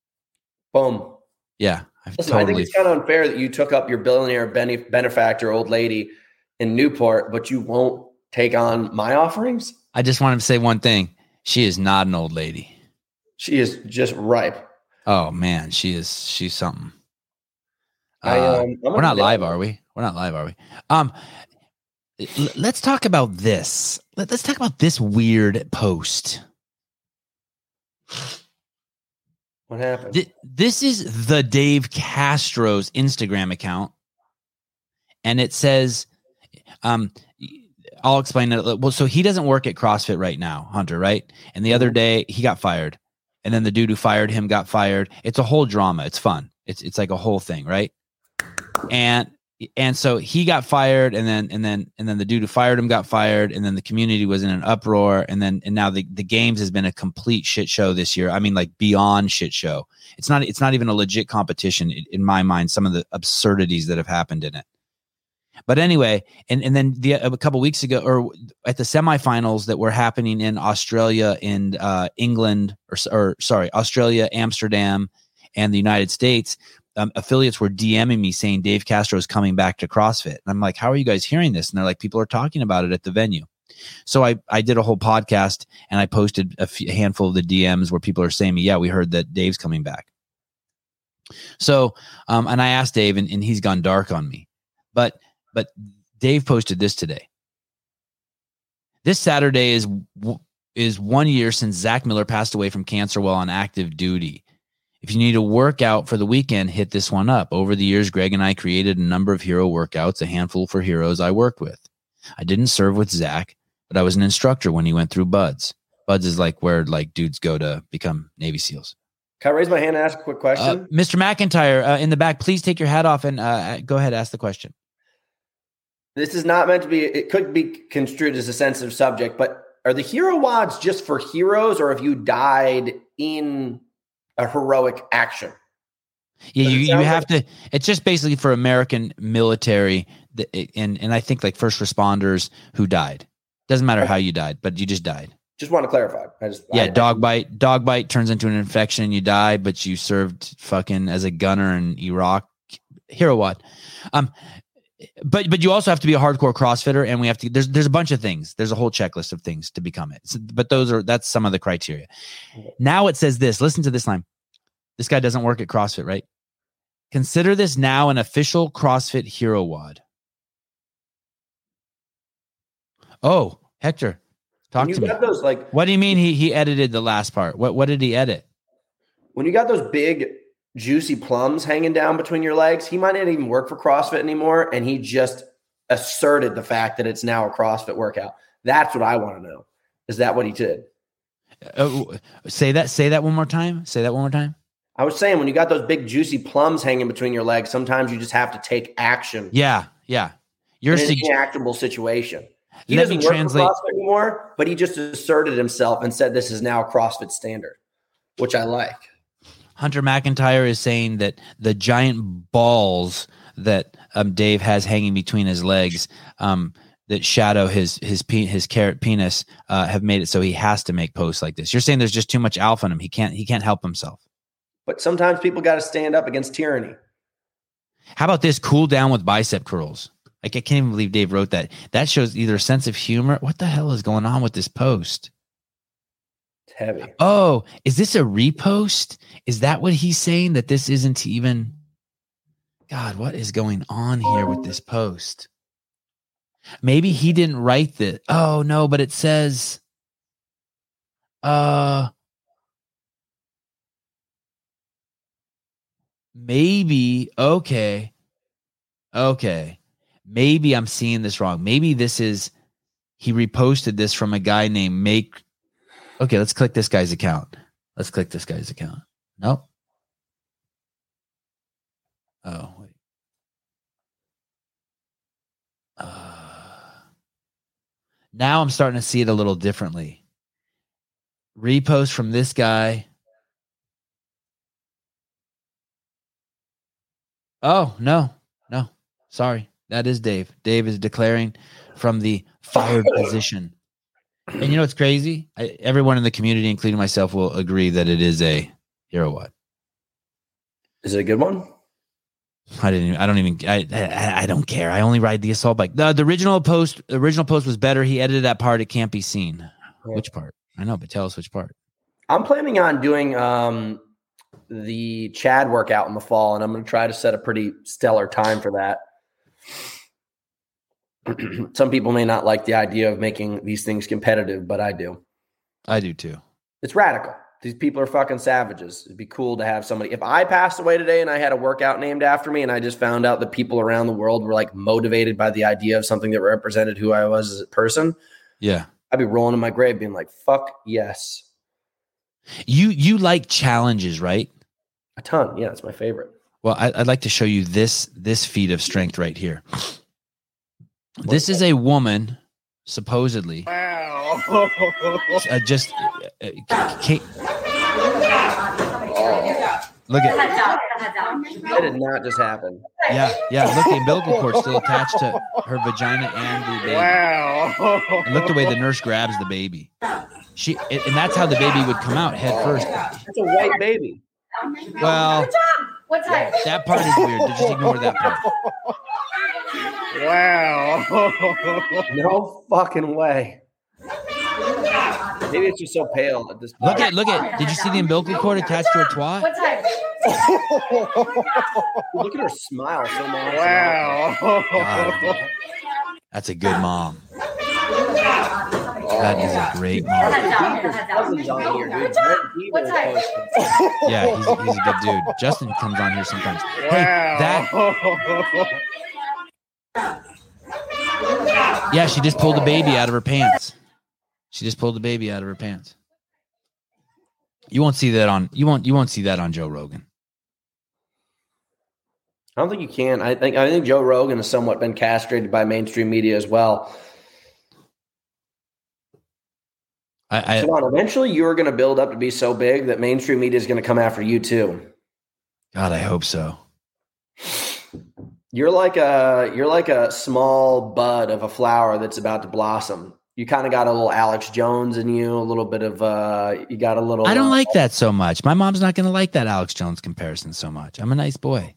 Boom. Yeah. I think it's kind of unfair that you took up your billionaire benefactor old lady in Newport, but you won't take on my offerings. I just want to say one thing. She is not an old lady. She is just ripe. Oh man. She's something. We're not live, are we? Let's talk about this. Let's talk about this weird post. What happened? This is the Dave Castro's Instagram account. And it says, I'll explain it. Well, so he doesn't work at CrossFit right now, Hunter, right? And the other day he got fired. And then the dude who fired him got fired. It's a whole drama. It's fun. It's like a whole thing, right? And And so he got fired, and then the dude who fired him got fired, and then the community was in an uproar, and now the games has been a complete shit show this year. I mean, like, beyond shit show. It's not even a legit competition in my mind, some of the absurdities that have happened in it. But anyway, and then a couple of weeks ago, or at the semifinals that were happening in Australia and England, or Australia, Amsterdam, and the United States, affiliates were DMing me saying Dave Castro is coming back to CrossFit. And I'm like, how are you guys hearing this? And they're like, people are talking about it at the venue. So I did a whole podcast, and I posted a handful of the DMs where people are saying, yeah, we heard that Dave's coming back. So, and I asked Dave, and he's gone dark on me. But Dave posted this today. This Saturday is 1 year since Zach Miller passed away from cancer while on active duty. If you need a workout for the weekend, hit this one up. Over the years, Greg and I created a number of hero workouts, a handful for heroes I worked with. I didn't serve with Zach, but I was an instructor when he went through BUDS. BUDS is like where like dudes go to become Navy SEALs. Can I raise my hand and ask a quick question? Mr. McIntyre, in the back, please take your hat off and go ahead, ask the question. This is not meant to be, it could be construed as a sensitive subject, but are the hero wads just for heroes, or have you died in a heroic action? Yeah, you have to, it's just basically for American military and I think like first responders who died. Doesn't matter how you died, but you just died. Just want to clarify. Dog bite turns into an infection and you die, but you served fucking as a gunner in Iraq. Hero wad. But you also have to be a hardcore CrossFitter, and we have to. There's a bunch of things. There's a whole checklist of things to become it. So, but that's some of the criteria. Now it says this. Listen to this line. This guy doesn't work at CrossFit, right? Consider this now an official CrossFit Hero Wad. Oh, Hector, talk to me. Those, like, what do you mean he edited the last part? What did he edit? When you got those big juicy plums hanging down between your legs, he might not even work for CrossFit anymore, and he just asserted the fact that it's now a CrossFit workout. That's what I want to know. Is that what he did? Say that one more time. Say that one more time. I was saying, when you got those big juicy plums hanging between your legs, sometimes you just have to take action. Yeah. You're in an actionable situation. He doesn't work for CrossFit anymore, but he just asserted himself and said this is now a CrossFit standard, which I like. Hunter McIntyre is saying that the giant balls that Dave has hanging between his legs that shadow his carrot penis have made it so he has to make posts like this. You're saying there's just too much alpha in him. He can't help himself. But sometimes people got to stand up against tyranny. How about this? Cool down with bicep curls. Like, I can't even believe Dave wrote that. That shows either a sense of humor. What the hell is going on with this post? Heavy. Oh, is this a repost? Is that what he's saying? That this isn't even... God, what is going on here with this post? Maybe he didn't write this. Oh, no, but it says... Maybe... Okay. Maybe I'm seeing this wrong. Maybe this is... He reposted this from a guy named Make... Okay, let's click this guy's account. Nope. Oh, wait. Now I'm starting to see it a little differently. Repost from this guy. Oh, no. Sorry. That is Dave. Dave is declaring from the fired position. And you know what's crazy? Everyone in the community, including myself, will agree that it is a hero wad. Is it a good one? I don't care. I only ride the assault bike. The original post was better. He edited that part. It can't be seen. Yeah. Which part? I know, but tell us which part. I'm planning on doing the Chad workout in the fall, and I'm going to try to set a pretty stellar time for that. Some people may not like the idea of making these things competitive, but I do. I do too. It's radical. These people are fucking savages. It'd be cool to have somebody. If I passed away today and I had a workout named after me, and I just found out that people around the world were like motivated by the idea of something that represented who I was as a person. Yeah. I'd be rolling in my grave being like, fuck yes. You like challenges, right? A ton. Yeah. It's my favorite. Well, I'd like to show you this feat of strength right here. This is a woman, supposedly. Wow. Look at it. That did not just happen. Yeah. Look, the umbilical cord still attached to her vagina and the baby. Wow. And look the way the nurse grabs the baby. And that's how the baby would come out head first. That's a white baby. Well, what time? That part is weird. Just ignore that part. Wow. No fucking way. Maybe it's just so pale at this point. Look at. Did you see the umbilical cord attached to her twat? What time? Look at her smile. So much. Wow. God, that's a good mom. That is a great mom. What time? Yeah, he's a good dude. Justin comes on here sometimes. Wow. Hey, Yeah, she just pulled the baby out of her pants. You won't see that on you won't see that on Joe Rogan. I don't think you can. I think Joe Rogan has somewhat been castrated by mainstream media as well. Eventually you're going to build up to be so big that mainstream media is going to come after you too. God, I hope so. You're like a small bud of a flower that's about to blossom. You kind of got a little Alex Jones in you, a little bit. I don't like that so much. My mom's not going to like that Alex Jones comparison so much. I'm a nice boy.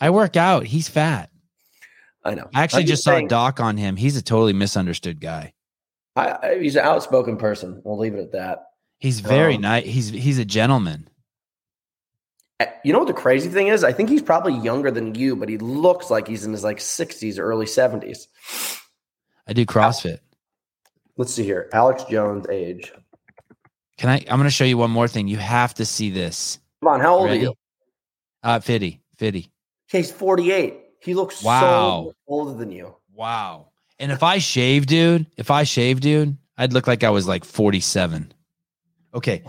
I work out. He's fat. I know. I actually just saw a doc on him. He's a totally misunderstood guy. He's an outspoken person. We'll leave it at that. He's very nice. He's a gentleman. You know what the crazy thing is? I think he's probably younger than you, but he looks like he's in his 60s, early 70s. I do CrossFit. Let's see here. Alex Jones age. I'm going to show you one more thing. You have to see this. Come on. How old are you? 50. He's 48. He looks so older than you. Wow. And if I shave, dude, I'd look like I was 47. Okay.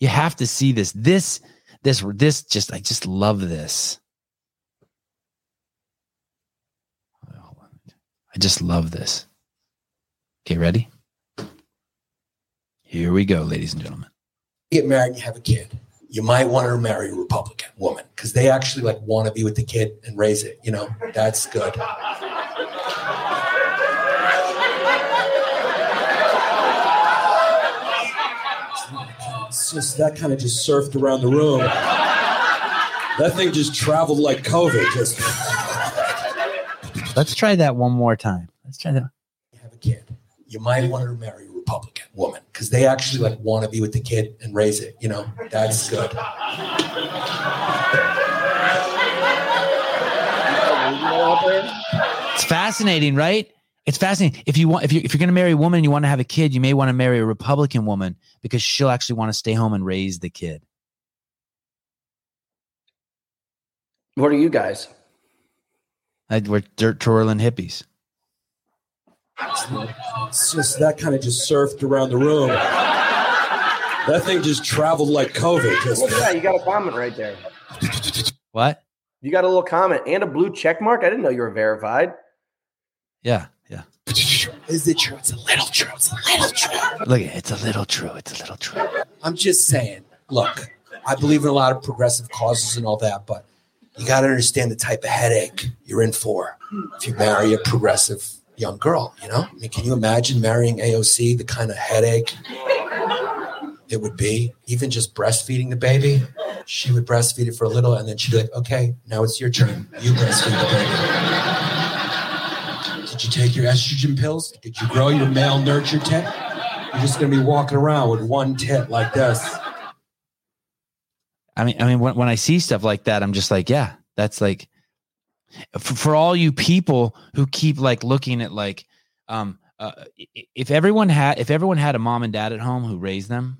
You have to see this. I just love this. Okay, ready? Here we go, ladies and gentlemen. Get married and you have a kid. You might want to marry a Republican woman because they actually want to be with the kid and raise it. You know, that's good. That kind of just surfed around the room. That thing just traveled like COVID. Let's try that one more time. You have a kid. You might want to marry a Republican woman because they actually want to be with the kid and raise it. You know, that's good. It's fascinating, right? It's fascinating. If you're going to marry a woman and you want to have a kid, you may want to marry a Republican woman because she'll actually want to stay home and raise the kid. What are you guys? We're dirt twirling hippies. That kind of just surfed around the room. That thing just traveled like COVID. Yeah, you got a comment right there. What? You got a little comment and a blue check mark. I didn't know you were verified. Yeah. Is it true? It's a little true. Look, it's a little true. I'm just saying, look, I believe in a lot of progressive causes and all that, but you got to understand the type of headache you're in for if you marry a progressive young girl, you know? I mean, can you imagine marrying AOC, the kind of headache it would be? Even just breastfeeding the baby, she would breastfeed it for a little, and then she'd be like, okay, now it's your turn. You breastfeed the baby. Did you take your estrogen pills? Did you grow your male nurture tit? You're just going to be walking around with one tit like this. I mean, when I see stuff like that, I'm just like, yeah, that's like for all you people who keep looking at if everyone had a mom and dad at home who raised them,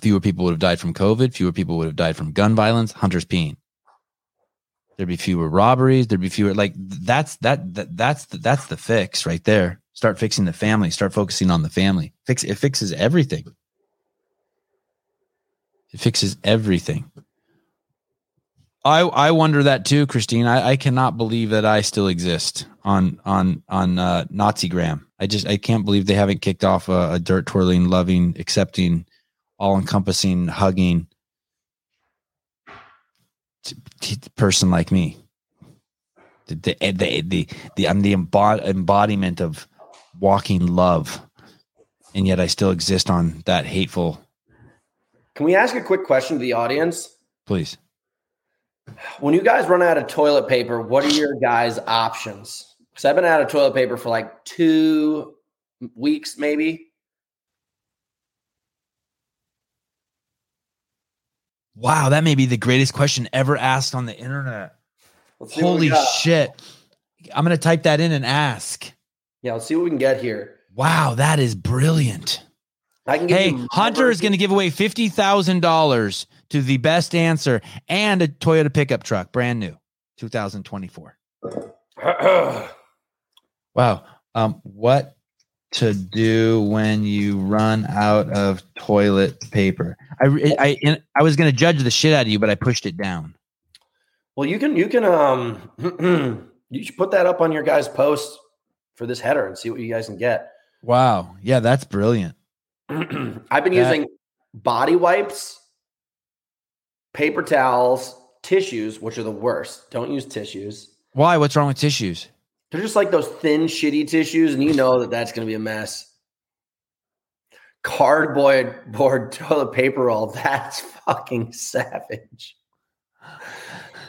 fewer people would have died from COVID. Fewer people would have died from gun violence. Hunter's peeing. There'd be fewer robberies. There'd be fewer that's the fix right there. Start fixing the family. Start focusing on the family. It fixes everything. I wonder that too, Christine. I cannot believe that I still exist on Nazigram. I can't believe they haven't kicked off a dirt twirling, loving, accepting, all encompassing, hugging person like me. I'm the embodiment of walking love, and yet I still exist on that hateful. Can we ask a quick question to the audience, please? When you guys run out of toilet paper, what are your guys' options? Because I've been out of toilet paper for like 2 weeks, maybe. Wow, that may be the greatest question ever asked on the internet. Holy shit. I'm going to type that in and ask. Yeah, let's see what we can get here. Wow, that is brilliant. Hey, Hunter is going to give away $50,000 to the best answer and a Toyota pickup truck, brand new, 2024. Wow. What to do when you run out of toilet paper? I was going to judge the shit out of you, but I pushed it down. Well, you can you should put that up on your guys' post for this header and see what you guys can get. Wow. Yeah, that's brilliant. I've been using body wipes, paper towels, tissues, which are the worst. Don't use tissues. Why? What's wrong with tissues? They're just like those thin, shitty tissues, and you know that's going to be a mess. Cardboard toilet paper roll. That's fucking savage.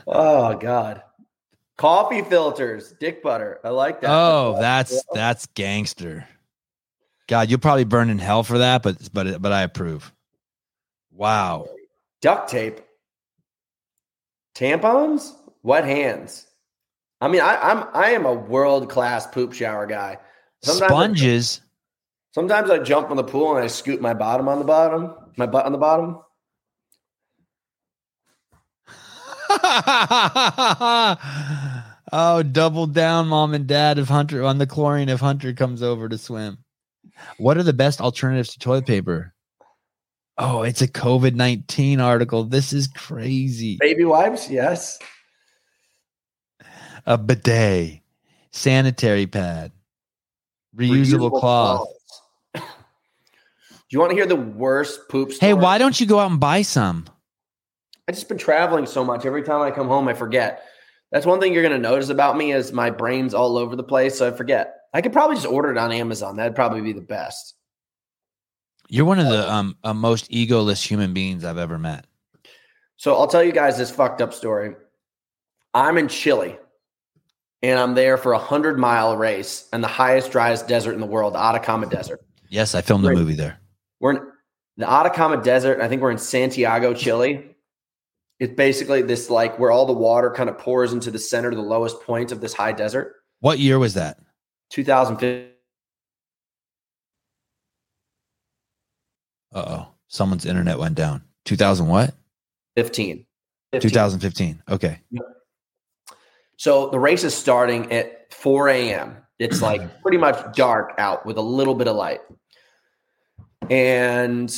Oh, God. Coffee filters, dick butter. I like that. Oh, that's gangster. God, you'll probably burn in hell for that, but I approve. Wow. Duct tape. Tampons? Wet hands. I mean, I am a world-class poop shower guy. Sometimes sponges. Sometimes I jump on the pool and I scoop my bottom on the bottom. My butt on the bottom. Oh, double down, mom and dad, if Hunter on the chlorine if Hunter comes over to swim. What are the best alternatives to toilet paper? Oh, it's a COVID-19 article. This is crazy. Baby wipes, yes. A bidet, sanitary pad, reusable cloth. Do you want to hear the worst poop story? Hey, why don't you go out and buy some? I've just been traveling so much. Every time I come home, I forget. That's one thing you're going to notice about me is my brain's all over the place, so I forget. I could probably just order it on Amazon. That'd probably be the best. You're one of the most egoless human beings I've ever met. So I'll tell you guys this fucked up story. I'm in Chile, and I'm there for a 100-mile race in the highest, driest desert in the world, Atacama Desert. Yes, I filmed the movie there. We're in the Atacama Desert. I think we're in Santiago, Chile. It's basically this like where all the water kind of pours into the center to the lowest point of this high desert. What year was that? 2015. Uh-oh. Someone's internet went down. 2000 what? 15. 2015. Okay. So the race is starting at 4 a.m. It's like pretty much dark out with a little bit of light. And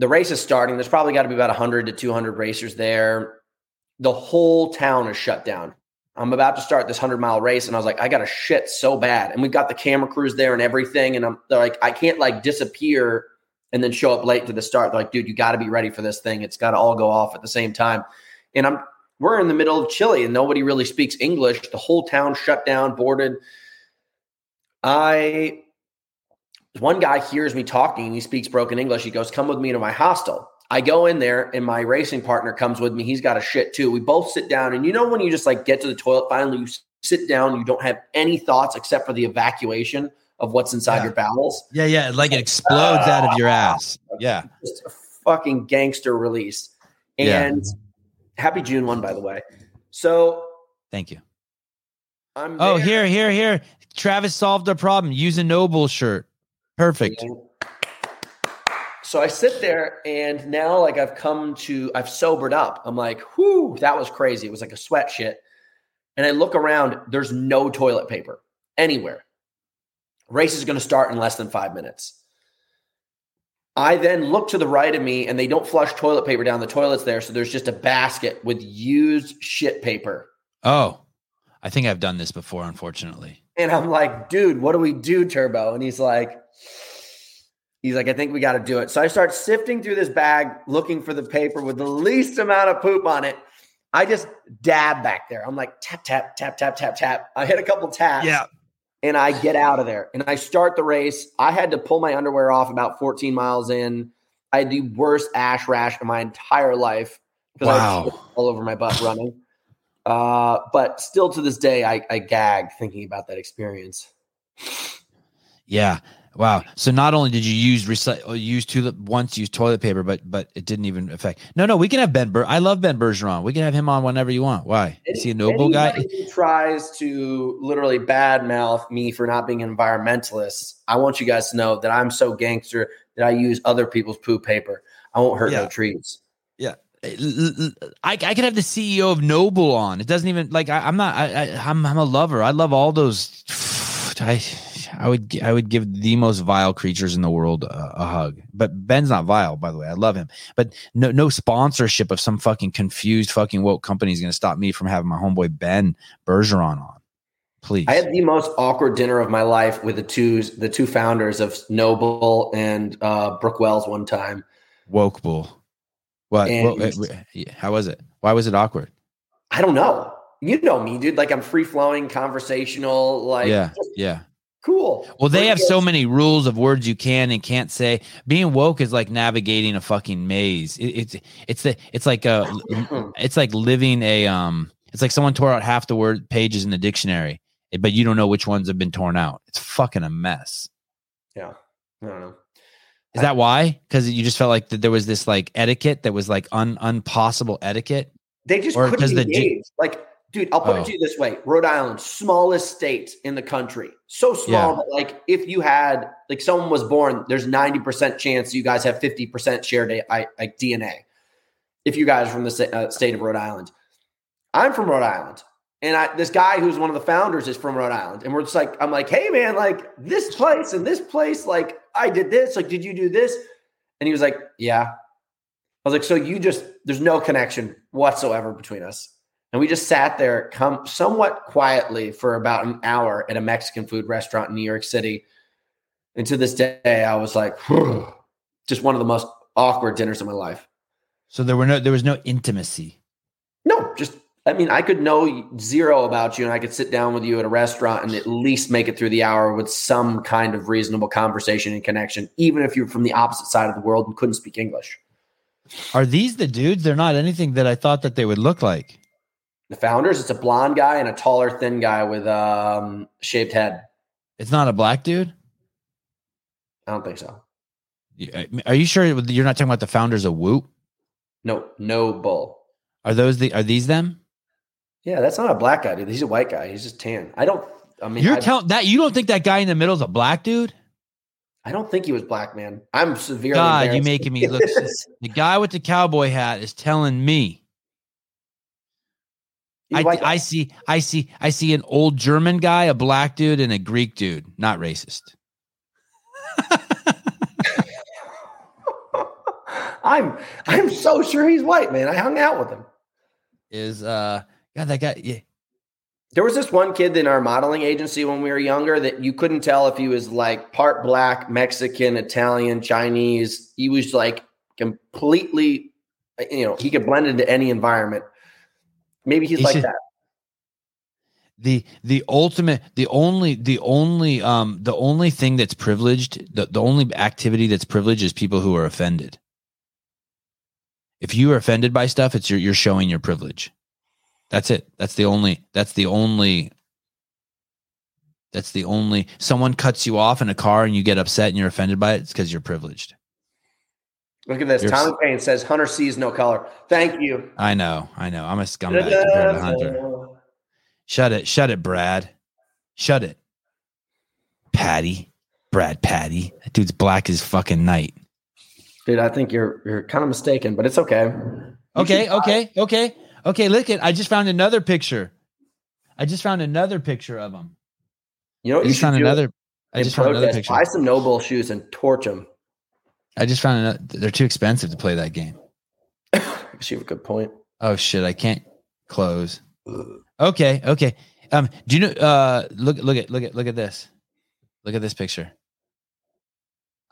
the race is starting. There's probably got to be about 100 to 200 racers there. The whole town is shut down. I'm about to start this 100-mile race, and I was like, I got to shit so bad. And we got the camera crews there and everything, and they're like, I can't like disappear and then show up late to the start. They're like, dude, you got to be ready for this thing. It's got to all go off at the same time. And we're in the middle of Chile, and nobody really speaks English. The whole town shut down, boarded. One guy hears me talking and he speaks broken English. He goes, come with me to my hostel. I go in there and my racing partner comes with me. He's got a shit too. We both sit down and you know, when you just like get to the toilet, finally you sit down, you don't have any thoughts except for the evacuation of what's inside your bowels. Yeah. Yeah. Like it explodes out of your ass. Yeah. Just a fucking gangster release. And happy June 1, by the way. So thank you. Here. Travis solved a problem. Use a NOBULL shirt. Perfect. So I sit there and now like I've sobered up. I'm like, whoo, that was crazy. It was like a sweat shit. And I look around, there's no toilet paper anywhere. Race is going to start in less than 5 minutes. I then look to the right of me and they don't flush toilet paper down. The toilet's there. So there's just a basket with used shit paper. Oh, I think I've done this before, unfortunately. And I'm like, dude, what do we do, Turbo? And he's like, I think we got to do it. So I start sifting through this bag, looking for the paper with the least amount of poop on it. I just dab back there. I'm like, tap, tap, tap, tap, tap, tap. I hit a couple taps. Yeah. And I get out of there and I start the race. I had to pull my underwear off about 14 miles in. I had the worst ash rash of my entire life because I was all over my butt running. But still to this day, I gag thinking about that experience. Yeah. Wow. So not only did you use toilet paper, but it didn't even affect. No, we can have Ben. I love Ben Bergeron. We can have him on whenever you want. Why? Is he a noble guy? He tries to literally badmouth me for not being an environmentalist. I want you guys to know that I'm so gangster that I use other people's poop paper. I won't hurt no trees. Yeah. I could have the CEO of NOBULL on. It doesn't even like, I'm a lover. I love all those. I would give the most vile creatures in the world a hug, but Ben's not vile, by the way. I love him, but no sponsorship of some fucking confused fucking woke company is going to stop me from having my homeboy Ben Bergeron on. Please. I had the most awkward dinner of my life with the two founders of Noble and Brooke Wells one time. Woke bull. What? How was it? Why was it awkward? I don't know. You know me, dude. Like I'm free flowing, conversational. Like yeah. Cool. Well, they have so many rules of words you can and can't say. Being woke is like navigating a fucking maze. It's like living a It's like someone tore out half the word pages in the dictionary, but you don't know which ones have been torn out. It's fucking a mess. Yeah, I don't know. Is that why? Because you just felt like that there was this like etiquette that was like unpossible etiquette. They just couldn't engage. Dude, I'll put it to you this way. Rhode Island, smallest state in the country. So small that like if you had like someone was born, there's 90% chance you guys have 50% shared DNA. If you guys are from the state of Rhode Island. I'm from Rhode Island. And this guy who's one of the founders is from Rhode Island. And we're just like, I'm like, hey, man, like this place and this place, like I did this. Like, did you do this? And he was like, yeah. I was like, so there's no connection whatsoever between us. And we just sat there somewhat quietly for about an hour at a Mexican food restaurant in New York City. And to this day, I was like, just one of the most awkward dinners of my life. So there was no intimacy. No, I could know zero about you and I could sit down with you at a restaurant and at least make it through the hour with some kind of reasonable conversation and connection, even if you're from the opposite side of the world and couldn't speak English. Are these the dudes? They're not anything that I thought that they would look like. The founders, it's a blonde guy and a taller, thin guy with shaved head. It's not a black dude? I don't think so. Are you sure you're not talking about the founders of Whoop? No, NOBULL. Are these them? Yeah, that's not a black guy, dude. He's a white guy. He's just tan. You don't think that guy in the middle is a black dude? I don't think he was black, man. I'm severely embarrassed. God, you're making me look. The guy with the cowboy hat is telling me. I see an old German guy, a black dude, and a Greek dude. Not racist. I'm so sure he's white, man. I hung out with him. That guy. Yeah. There was this one kid in our modeling agency when we were younger that you couldn't tell if he was like part black, Mexican, Italian, Chinese. He was like completely, he could blend into any environment. Maybe he's like that. The only thing that's privileged, the only activity that's privileged is people who are offended. If you are offended by stuff, it's you're showing your privilege. That's it. That's the only someone cuts you off in a car and you get upset and you're offended by it. It's because you're privileged. Look at this. Tommy Payne says Hunter sees no color. Thank you. I know. I'm a scumbag compared to Hunter. Shut it, Brad. Shut it. Brad Patty. That dude's black as fucking night. Dude, I think you're kind of mistaken, but it's okay. Okay. Look at. I just found another picture. of him. You know what you should do? Buy some NOBULL shoes and torch them. I just found out they're too expensive to play that game. You have a good point. Oh shit! I can't close. Ugh. Okay, okay. Do you know? Look at this. Look at this picture.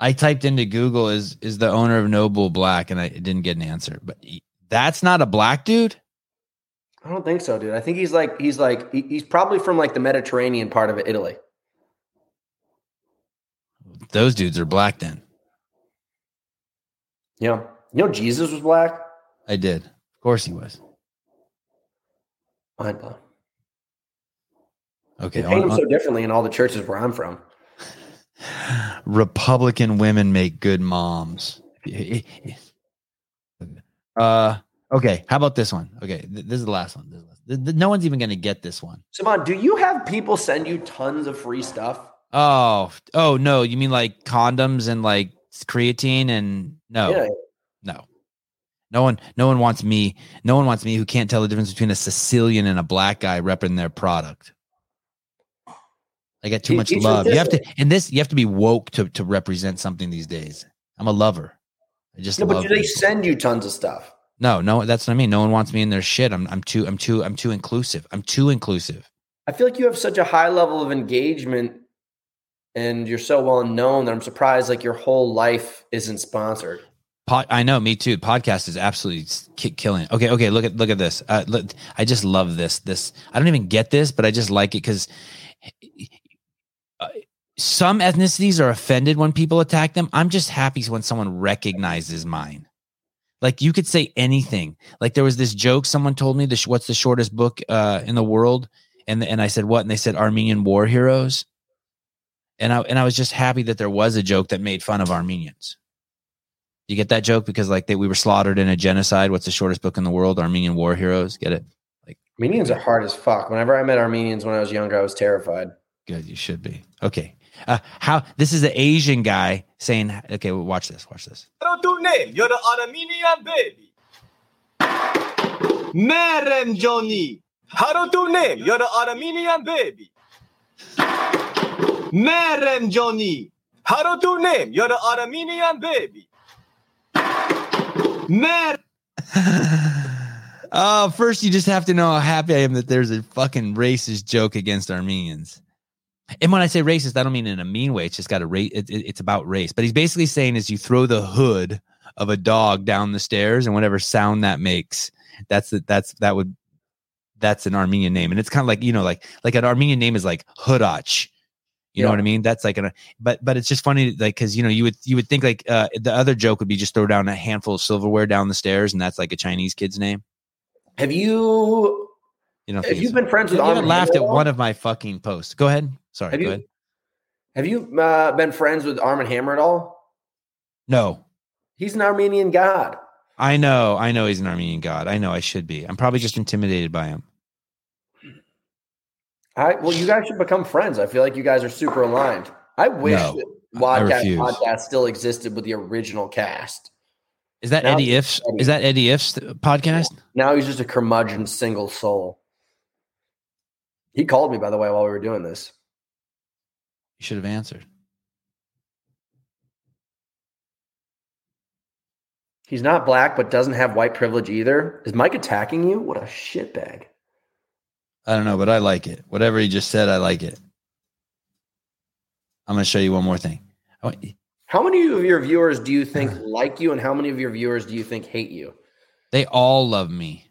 I typed into Google is the owner of NOBULL black, and I didn't get an answer. But that's not a black dude. I don't think so, dude. I think he's probably from like the Mediterranean part of Italy. Those dudes are black then. Yeah. You know Jesus was black? I did. Of course he was. Mind blown. Okay. They paint him so differently in all the churches where I'm from. Republican women make good moms. Okay. How about this one? Okay. This is the last one. No one's even going to get this one. Sevan, do you have people send you tons of free stuff? Oh no. You mean like condoms and like creatine and no, yeah. No one wants me. No one wants me who can't tell the difference between a Sicilian and a black guy repping their product. I got too much love. You have to be woke to represent something these days. I'm a lover. But do they send you tons of stuff? No, that's what I mean. No one wants me in their shit. I'm too inclusive. I'm too inclusive. I feel like you have such a high level of engagement and you're so well known that I'm surprised like your whole life isn't sponsored. I know, me too. Podcast is absolutely killing it. Okay. Look at this. I just love this. I don't even get this, but I just like it because some ethnicities are offended when people attack them. I'm just happy when someone recognizes mine. Like you could say anything. Like there was this joke someone told me, what's the shortest book in the world? And I said, what? And they said, Armenian War Heroes. And I was just happy that there was a joke that made fun of Armenians. You get that joke because like we were slaughtered in a genocide. What's the shortest book in the world? Armenian War Heroes. Get it? Like Armenians are hard as fuck. Whenever I met Armenians when I was younger, I was terrified. Good, you should be. Okay. How this is an Asian guy saying, okay, well, watch this. You're the Armenian baby. Merem Johnny. Harutunem, you're the Armenian baby. Merem Johnny. Harutunem, you're the Armenian baby. Man, first you just have to know how happy I am that there's a fucking racist joke against Armenians. And when I say racist, I don't mean in a mean way. It's just got a race. It's about race. But he's basically saying is you throw the hood of a dog down the stairs and whatever sound that makes, that's an Armenian name. And it's kind of like, you know, like an Armenian name is like Hudach. You know what I mean? That's like but it's just funny, like, because you know you would think like the other joke would be just throw down a handful of silverware down the stairs, and that's like a Chinese kid's name. Have you been friends with? You laughed at one of my fucking posts. Go ahead. Sorry. Go ahead. Have you been friends with Arm and Hammer at all? No. He's an Armenian god. I know. He's an Armenian god. I know. I should be. I'm probably just intimidated by him. Well, you guys should become friends. I feel like you guys are super aligned. I wish that podcast still existed with the original cast. Is that Eddie Iff's? Is that Eddie Iff's podcast? Now he's just a curmudgeon single soul. He called me, by the way, while we were doing this. You should have answered. He's not black, but doesn't have white privilege either. Is Mike attacking you? What a shitbag. I don't know, but I like it. Whatever he just said, I like it. I'm going to show you one more thing. How many of your viewers do you think like you, and how many of your viewers do you think hate you? They all love me.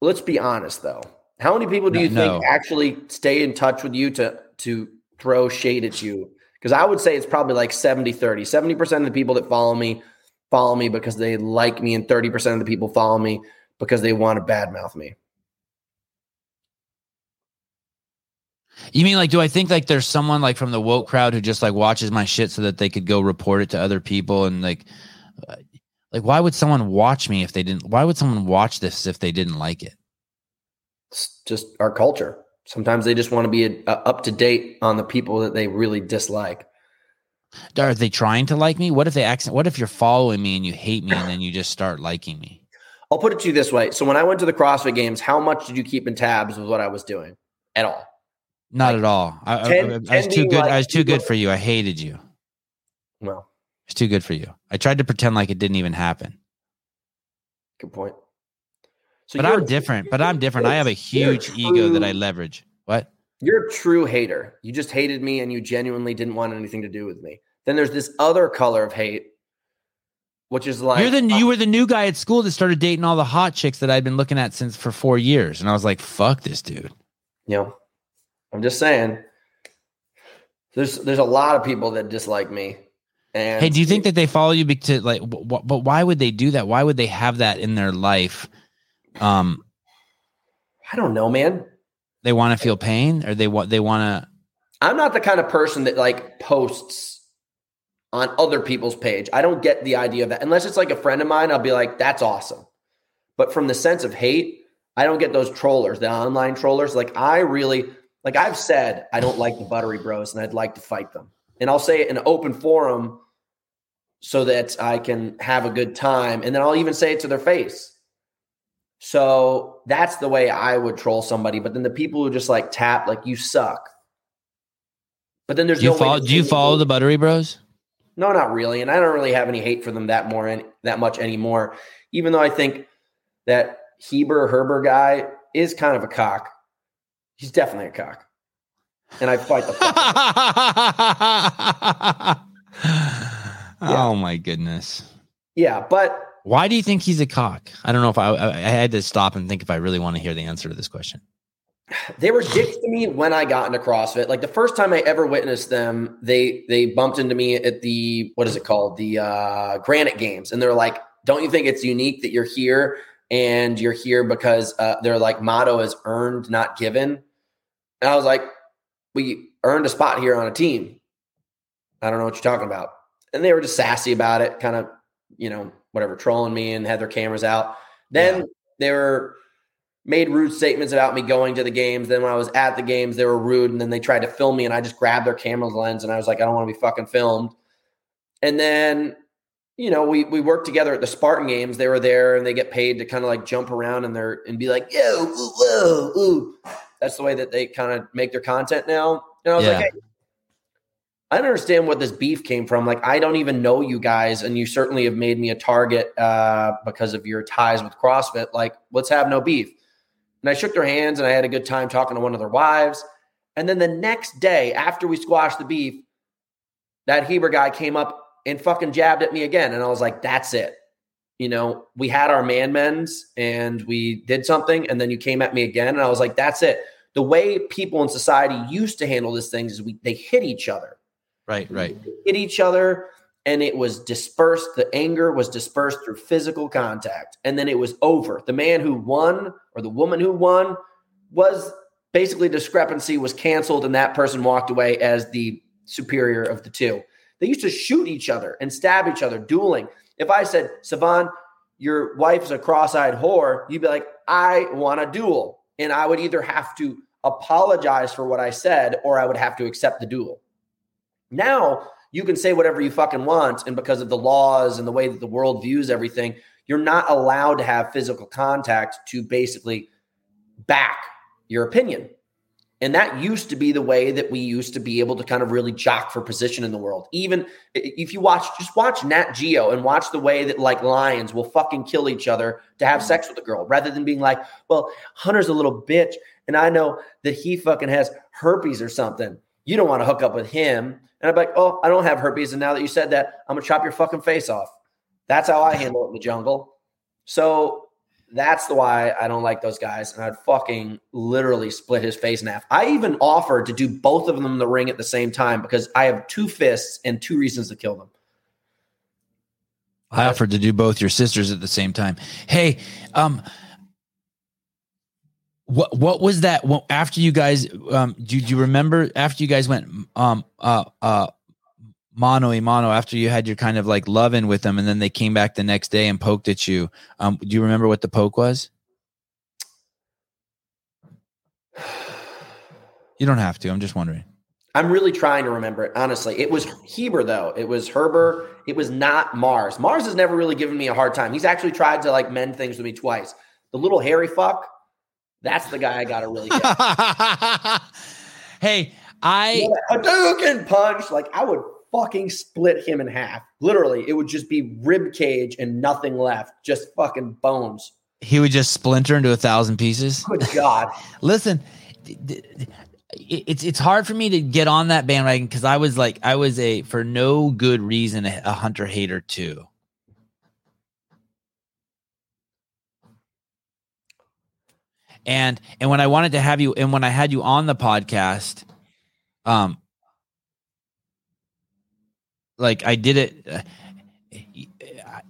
Let's be honest, though. How many people do you think actually stay in touch with you to throw shade at you? Because I would say it's probably like 70-30. 70% of the people that follow me because they like me, and 30% of the people follow me because they want to badmouth me. You mean like, do I think like there's someone like from the woke crowd who just like watches my shit so that they could go report it to other people? And like, why would someone watch me if they didn't? Why would someone watch this if they didn't like it? It's just our culture. Sometimes they just want to be up to date on the people that they really dislike. Are they trying to like me? What if you're following me and you hate me and then you just start liking me? I'll put it to you this way. So when I went to the CrossFit Games, how much did you keep in tabs with what I was doing at all? Not at all. I was too good. I was too good for you. I hated you. Well, It's too good for you. I tried to pretend like it didn't even happen. Good point. So I'm different. I have a huge ego that I leverage. What? You're a true hater. You just hated me and you genuinely didn't want anything to do with me. Then there's this other color of hate, which is like... You were the new guy at school that started dating all the hot chicks that I'd been looking at for 4 years. And I was like, fuck this dude. You know, I'm just saying. There's a lot of people that dislike me. And hey, do you think that they follow you because like, but why would they do that? Why would they have that in their life? I don't know, man. They want to feel pain, or they want to. I'm not the kind of person that like posts on other people's page. I don't get the idea of that unless it's like a friend of mine. I'll be like, that's awesome. But from the sense of hate, I don't get those trollers, the online trollers. Like I've said, I don't like the Buttery Bros and I'd like to fight them. And I'll say it in an open forum so that I can have a good time. And then I'll even say it to their face. So that's the way I would troll somebody. But then the people who just like tap, like you suck. But then there's Do you follow the Buttery Bros? No, not really. And I don't really have any hate for them that much anymore. Even though I think that Heber guy is kind of a cock. He's definitely a cock. And I fight the fuck. Yeah. Oh my goodness. Yeah, but why do you think he's a cock? I don't know if I had to stop and think if I really want to hear the answer to this question. They were dicks to me when I got into CrossFit. Like the first time I ever witnessed them, they bumped into me at the, what is it called? The Granite Games. And they're like, don't you think it's unique that you're here? And you're here because their like motto is earned, not given. And I was like, we earned a spot here on a team. I don't know what you're talking about. And they were just sassy about it, kind of, you know, whatever, trolling me and had their cameras out. Then they were made rude statements about me going to the games. Then when I was at the games, they were rude. And then they tried to film me and I just grabbed their camera lens and I was like, I don't want to be fucking filmed. And then, you know, we worked together at the Spartan games. They were there and they get paid to kind of like jump around and be like, yo, ooh, whoa, ooh. That's the way that they kind of make their content now. And I was like, hey, I don't understand what this beef came from. Like, I don't even know you guys. And you certainly have made me a target because of your ties with CrossFit. Like, let's have no beef. And I shook their hands and I had a good time talking to one of their wives. And then the next day after we squashed the beef, that Heber guy came up and fucking jabbed at me again. And I was like, that's it. You know, we had our man-mens and we did something. And then you came at me again. And I was like, that's it. The way people in society used to handle these things is they hit each other. Right. Hit each other and it was dispersed. The anger was dispersed through physical contact. And then it was over. The man who won or the woman who won was basically discrepancy was canceled. And that person walked away as the superior of the two. They used to shoot each other and stab each other, dueling. If I said, Sevan, your wife's a cross-eyed whore, you'd be like, I want a duel. And I would either have to apologize for what I said or I would have to accept the duel. Now you can say whatever you fucking want. And because of the laws and the way that the world views everything, you're not allowed to have physical contact to basically back your opinion. And that used to be the way that we used to be able to kind of really jock for position in the world. Even if you watch Nat Geo and watch the way that like lions will fucking kill each other to have sex with a girl rather than being like, well, Hunter's a little bitch and I know that he fucking has herpes or something. You don't want to hook up with him. And I'm like, oh, I don't have herpes. And now that you said that, I'm going to chop your fucking face off. That's how I handle it in the jungle. So that's the why I don't like those guys. And I'd fucking literally split his face in half. I even offered to do both of them in the ring at the same time because I have two fists and two reasons to kill them. I offered to do both your sisters at the same time. Hey, what was that after you guys, do you remember after you guys went, mano after you had your kind of like love in with them and then they came back the next day and poked at you. Do you remember what the poke was? You don't have to. I'm just wondering. I'm really trying to remember it. Honestly, it was Heber though. It was Herber. It was not Mars. Mars has never really given me a hard time. He's actually tried to like mend things with me twice. The little hairy fuck. That's the guy I got to really get. Hey, I. You know, a Hadouken punch. Like I would fucking split him in half. Literally, it would just be rib cage and nothing left, just fucking bones. He would just splinter into 1,000 pieces. Good God. Listen, it's hard for me to get on that bandwagon because I was for no good reason, a Hunter hater too. And when I wanted to have you, and when I had you on the podcast, like I did it,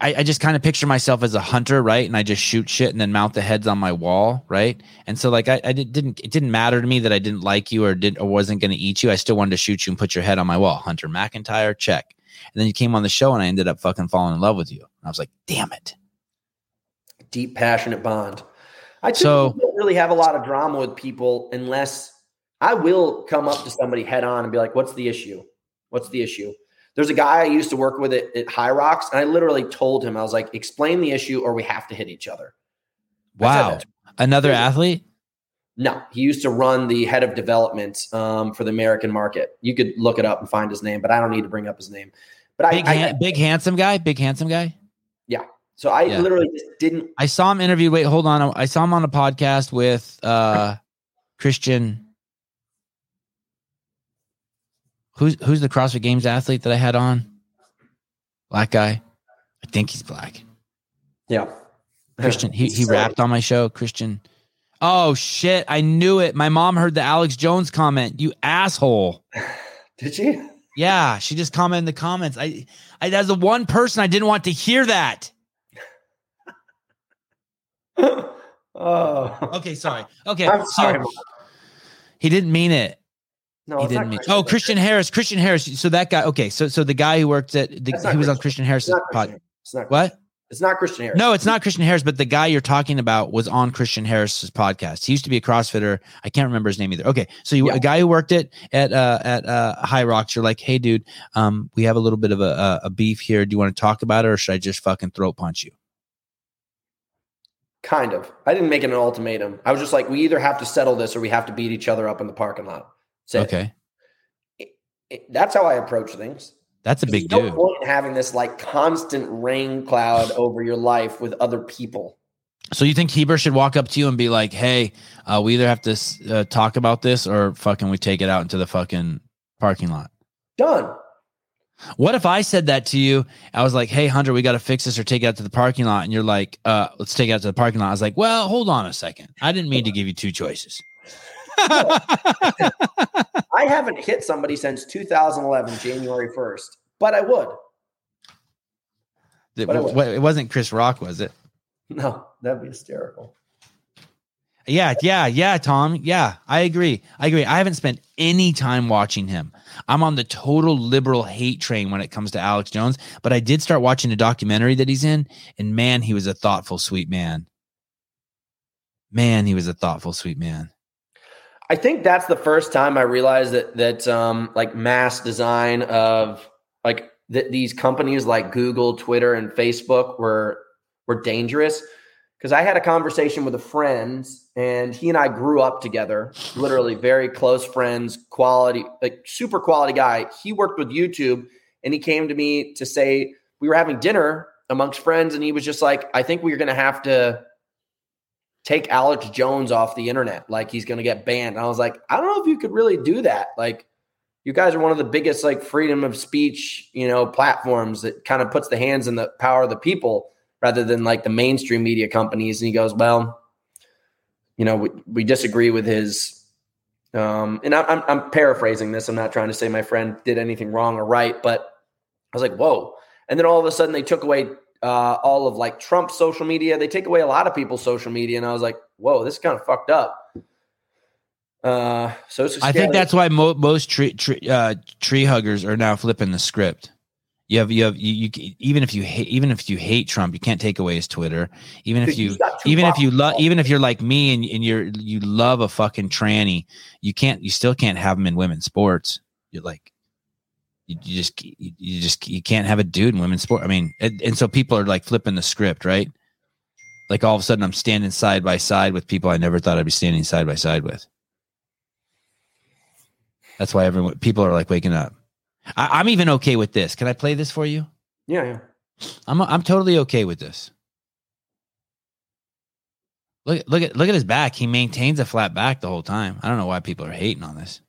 I just kind of picture myself as a hunter, right? And I just shoot shit and then mount the heads on my wall, right? And so like it didn't matter to me that I didn't like you or wasn't going to eat you. I still wanted to shoot you and put your head on my wall. Hunter McIntyre, check. And then you came on the show and I ended up fucking falling in love with you. And I was like, damn it. Deep, passionate bond. I don't really have a lot of drama with people unless I will come up to somebody head on and be like, what's the issue? What's the issue? There's a guy I used to work with at Hyrox, and I literally told him, I was like, explain the issue or we have to hit each other. Wow. Another athlete? No. He used to run the head of development for the American market. You could look it up and find his name, but I don't need to bring up his name. But big handsome guy? Big handsome guy? Yeah. So I literally just didn't. I saw him interviewed. Wait, hold on. I saw him on a podcast with Christian. Who's the CrossFit Games athlete that I had on? Black guy. I think he's black. Yeah. Christian. He rapped on my show. Christian. Oh, shit. I knew it. My mom heard the Alex Jones comment. You asshole. Did she? Yeah. She just commented in the comments. I that's the one person I didn't want to hear that. Oh. Okay. Sorry. Okay. I'm sorry. He didn't mean it. No, he didn't mean. Oh, Christian Harris. So that guy. Okay. So the guy who worked at he was on Christian Harris's podcast. What? It's not Christian Harris. No, it's not Christian Harris. But the guy you're talking about was on Christian Harris's podcast. He used to be a CrossFitter. I can't remember his name either. Okay. So a guy who worked at Hyrox. You're like, hey, dude, we have a little bit of a beef here. Do you want to talk about it, or should I just fucking throat punch you? Kind of. I didn't make it an ultimatum. I was just like, we either have to settle this or we have to beat each other up in the parking lot. Okay. That's how I approach things. That's a big deal. No point in having this like constant rain cloud over your life with other people. So you think Heber should walk up to you and be like, hey, we either have to talk about this or fucking we take it out into the fucking parking lot. Done. What if I said that to you? I was like, hey, Hunter, we got to fix this or take it out to the parking lot. And you're like, let's take it out to the parking lot. I was like, well, hold on a second. I didn't mean to give you two choices. I haven't hit somebody since 2011, January 1st, but I would. It wasn't Chris Rock, was it? No, that'd be hysterical. Yeah, Tom. Yeah, I agree. I haven't spent any time watching him. I'm on the total liberal hate train when it comes to Alex Jones, but I did start watching a documentary that he's in, and man, he was a thoughtful, sweet man. I think that's the first time I realized that like mass design of like these companies like Google, Twitter, and Facebook were dangerous. Because I had a conversation with a friend, and he and I grew up together, literally very close friends, quality, like super quality guy. He worked with YouTube, and he came to me to say we were having dinner amongst friends, and he was just like, I think we're going to have to take Alex Jones off the internet. Like, he's going to get banned. And I was like, I don't know if you could really do that. Like, you guys are one of the biggest like freedom of speech, platforms that kind of puts the hands in the power of the people, rather than like the mainstream media companies. And he goes, well, we disagree with his, and I'm paraphrasing this. I'm not trying to say my friend did anything wrong or right, but I was like, whoa. And then all of a sudden they took away all of like Trump's social media. They take away a lot of people's social media. And I was like, whoa, this is kind of fucked up. So it's I think that's why most tree huggers are now flipping the script. You even if you hate Trump, you can't take away his Twitter. Even if you're like me and you love a fucking tranny, you still can't have him in women's sports. You're like, you can't have a dude in women's sport. I mean, and so people are like flipping the script, right? Like all of a sudden I'm standing side by side with people I never thought I'd be standing side by side with. That's why people are like waking up. I'm even okay with this. Can I play this for you? Yeah. I'm totally okay with this. Look at his back. He maintains a flat back the whole time. I don't know why people are hating on this.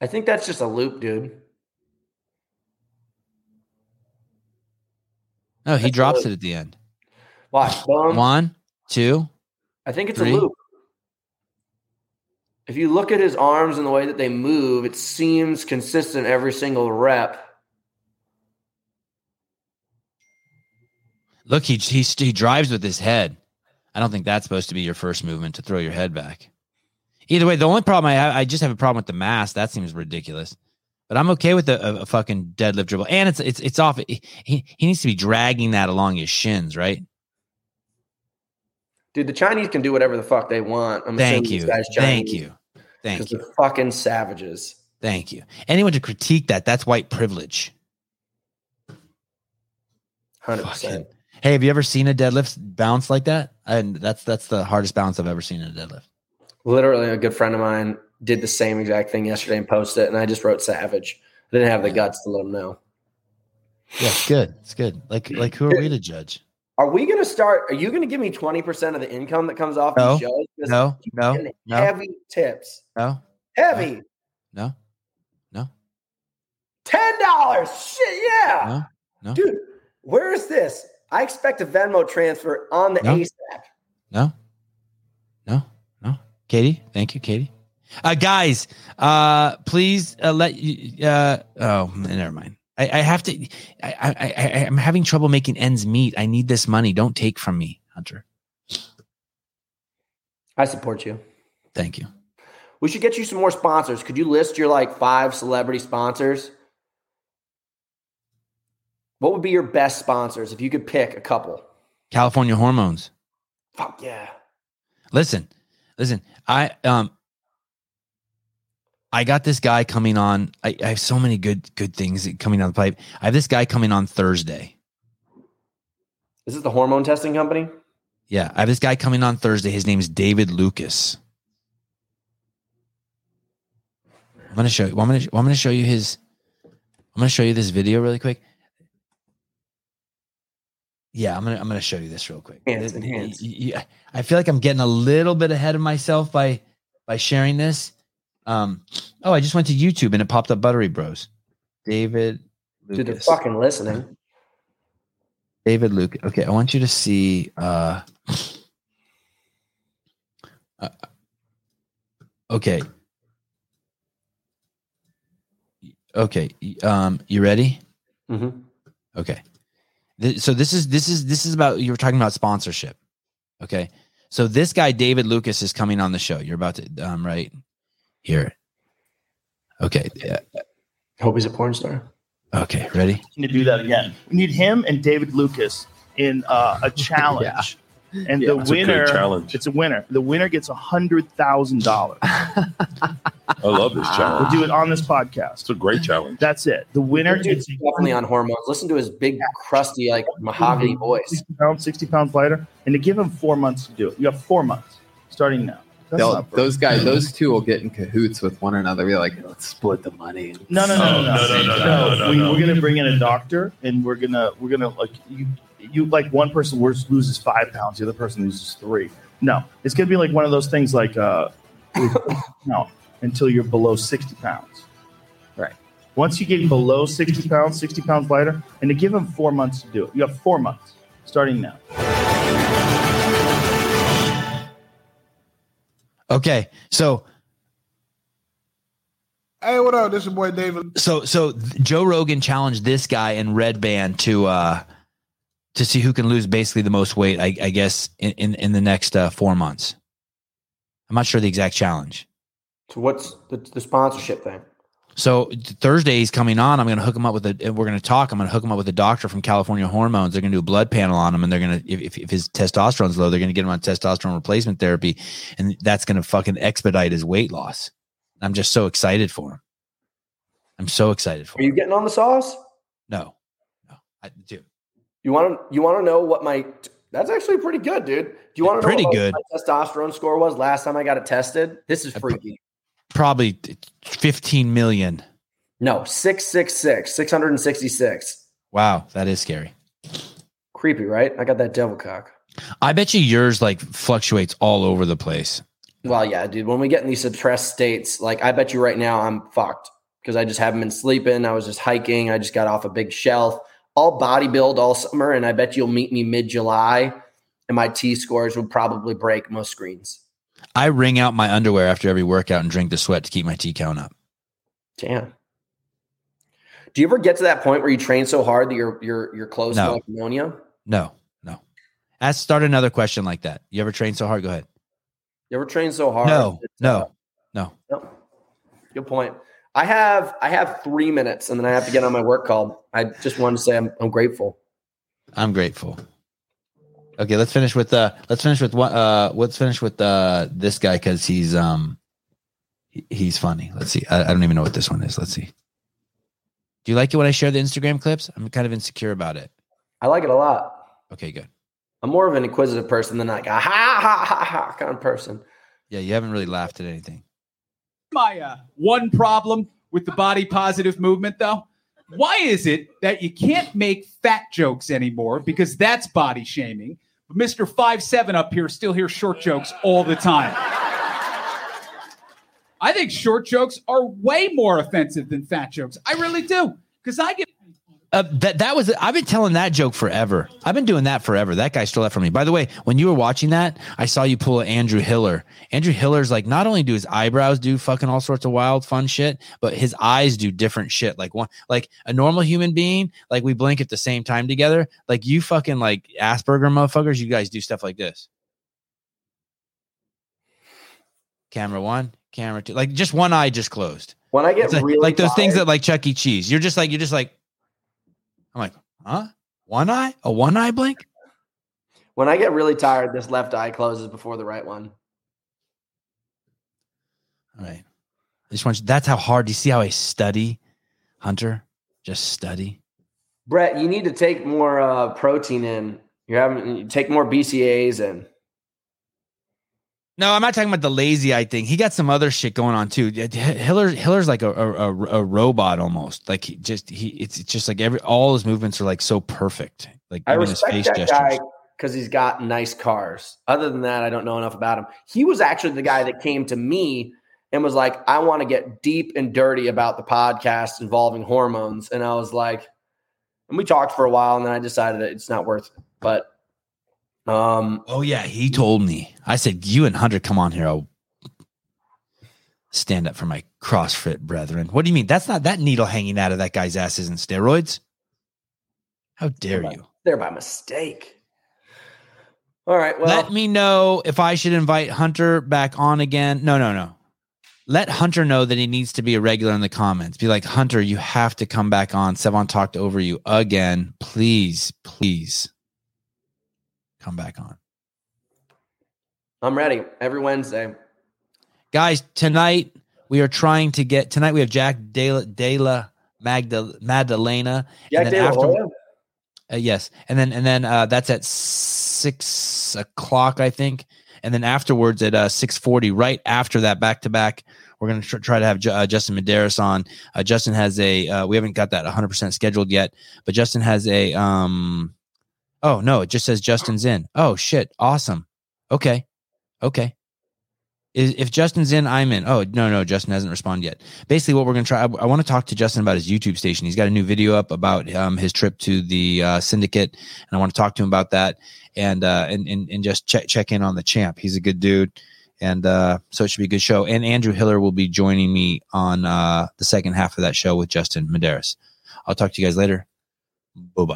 I think that's just a loop, dude. No, he drops it at the end. Watch. One, two. I think it's three. A loop. If you look at his arms and the way that they move, it seems consistent every single rep. Look, he drives with his head. I don't think that's supposed to be your first movement, to throw your head back. Either way, the only problem I just have a problem with the mass. That seems ridiculous. But I'm okay with a fucking deadlift dribble. And it's off. He needs to be dragging that along his shins, right? Dude, the Chinese can do whatever the fuck they want. Thank you. Because they're fucking savages. Thank you. Anyone to critique that, that's white privilege. 100%. Fucking. Hey, have you ever seen a deadlift bounce like that? And that's the hardest bounce I've ever seen in a deadlift. Literally, a good friend of mine did the same exact thing yesterday and posted it, and I just wrote savage. I didn't have the guts to let him know. Yeah, it's good. It's good. Like who are we to judge? Are we going to start? Are you going to give me 20% of the income that comes off these shows? No. Heavy tips. No. Heavy. No. $10. Shit, yeah. No. Dude, where is this? I expect a Venmo transfer on the ASAP. No. Katie, thank you, Katie. Guys, please let you. Oh, never mind. I have to. I'm having trouble making ends meet. I need this money. Don't take from me, Hunter. I support you. Thank you. We should get you some more sponsors. Could you list your 5 celebrity sponsors? What would be your best sponsors if you could pick a couple? California Hormones. Fuck yeah! Listen. I got this guy coming on. I have so many good things coming down the pipe. I have this guy coming on Thursday. Is this the hormone testing company? Yeah. I have this guy coming on Thursday. His name is David Lucas. I'm going to show you this video really quick. Yeah, I'm going to show you this real quick. Hands. I feel like I'm getting a little bit ahead of myself by sharing this. I just went to YouTube and it popped up Buttery Bros. David Lucas. Dude, they're fucking listening. David Lucas. Okay, I want you to see. Okay. You ready? Mm-hmm. Okay. So this is about, you were talking about sponsorship. Okay. So this guy David Lucas is coming on the show. You're about to right. Here. Okay. Yeah. I hope he's a porn star. Okay. Ready? We need to do that again. We need him and David Lucas in a challenge. Yeah. And the winner, it's a winner. The winner gets $100,000. I love this challenge. We'll do it on this podcast. It's a great challenge. That's it. The winner is definitely on hormones. Listen to his big, crusty, mahogany voice. 60 pounds lighter. And to give him 4 months to do it. You have 4 months starting now. Those two will get in cahoots with one another. We're like, let's split the money. No. We're gonna bring in a doctor, and we're gonna one person loses 5 pounds, the other person loses 3. No, it's gonna be like one of those things until you're below 60 pounds. Right. Once you get below 60 pounds, 60 pounds lighter, and to give him 4 months to do it. You have 4 months starting now. Okay, so hey, what up? This is your boy David. So Joe Rogan challenged this guy in red band to see who can lose basically the most weight, I guess, in the next 4 months. I'm not sure the exact challenge. So what's the sponsorship thing? So Thursday he's coming on. I'm going to hook him up with we're going to talk. I'm going to hook him up with a doctor from California Hormones. They're going to do a blood panel on him, and they're going to, if his testosterone's low, they're going to get him on testosterone replacement therapy, and that's going to fucking expedite his weight loss. I'm just so excited for him. Are you getting on the sauce? No, I do. You want to know what that's actually pretty good, dude. Do you want to know what my testosterone score was last time I got it tested? This is freaky. probably 15 million. No, 666, 666. Wow, that is scary. Creepy, right? I got that devil cock. I bet you yours like fluctuates all over the place. Well, yeah, dude. When we get in these suppressed states, like I bet you right now I'm fucked because I just haven't been sleeping. I was just hiking. I just got off a big shelf. I'll bodybuild all summer, and I bet you'll meet me mid-July, and my T-scores would probably break most screens. I wring out my underwear after every workout and drink the sweat to keep my T count up. Damn. Do you ever get to that point where you train so hard that your clothes smell like ammonia? No. Start another question like that. You ever train so hard? Go ahead. You ever train so hard? No. Good point. I have 3 minutes and then I have to get on my work call. I just wanted to say I'm grateful. I'm grateful. Okay, let's finish with this guy because he's funny. Let's see. I don't even know what this one is. Let's see. Do you like it when I share the Instagram clips? I'm kind of insecure about it. I like it a lot. Okay, good. I'm more of an inquisitive person than like a ha kind of person. Yeah, you haven't really laughed at anything. My one problem with the body positive movement, though. Why is it that you can't make fat jokes anymore? Because that's body shaming. But Mr. 5'7" up here still hears short jokes all the time. I think short jokes are way more offensive than fat jokes. I really do. Because I get I've been telling that joke forever. I've been doing that forever. That guy stole that from me. By the way, when you were watching that, I saw you pull Andrew Hiller. Andrew Hiller's like, not only do his eyebrows do fucking all sorts of wild fun shit, but his eyes do different shit. Like one, like a normal human being, like we blink at the same time together. Like you fucking like Asperger motherfuckers, you guys do stuff like this. Camera one, camera two, like just one eye just closed. When I get like, really like those tired things that like Chuck E. Cheese, you're just like. I'm like, huh? One eye? A one eye blink? When I get really tired, this left eye closes before the right one. All right. I just want you, that's how hard. Do you see how I study, Hunter? Just study. Brett, you need to take more protein in. You take more BCAAs in. No, I'm not talking about the lazy eye thing. He got some other shit going on too. Hiller's like a robot almost. Like it's just like all his movements are like so perfect. Like I respect his face guy because he's got nice cars. Other than that, I don't know enough about him. He was actually the guy that came to me and was like, "I want to get deep and dirty about the podcast involving hormones," and I was like, and we talked for a while, and then I decided that it's not worth it, but. Oh yeah, he told me. I said, "You and Hunter, come on here. I'll stand up for my CrossFit brethren." What do you mean? That's not that needle hanging out of that guy's ass isn't steroids. How dare you? They're by mistake. All right. Well, let me know if I should invite Hunter back on again. No. Let Hunter know that he needs to be a regular in the comments. Be like, Hunter, you have to come back on. Sevan talked over you again. Please. Come back on. I'm ready every Wednesday. Guys, tonight we are trying to get tonight. We have Jack Della Maddalena. Jack Della. Yes. And then that's at 6:00, I think. And then afterwards at 6:40, right after that back to back, we're going to try to have Justin Medeiros on. Justin has we haven't got that 100% scheduled yet, but Justin has oh, no, it just says Justin's in. Oh, shit. Awesome. Okay. If Justin's in, I'm in. Oh, no, Justin hasn't responded yet. Basically, what we're going to try, I want to talk to Justin about his YouTube station. He's got a new video up about his trip to the syndicate, and I want to talk to him about that and just check in on the champ. He's a good dude, and so it should be a good show. And Andrew Hiller will be joining me on the second half of that show with Justin Medeiros. I'll talk to you guys later. Bye-bye.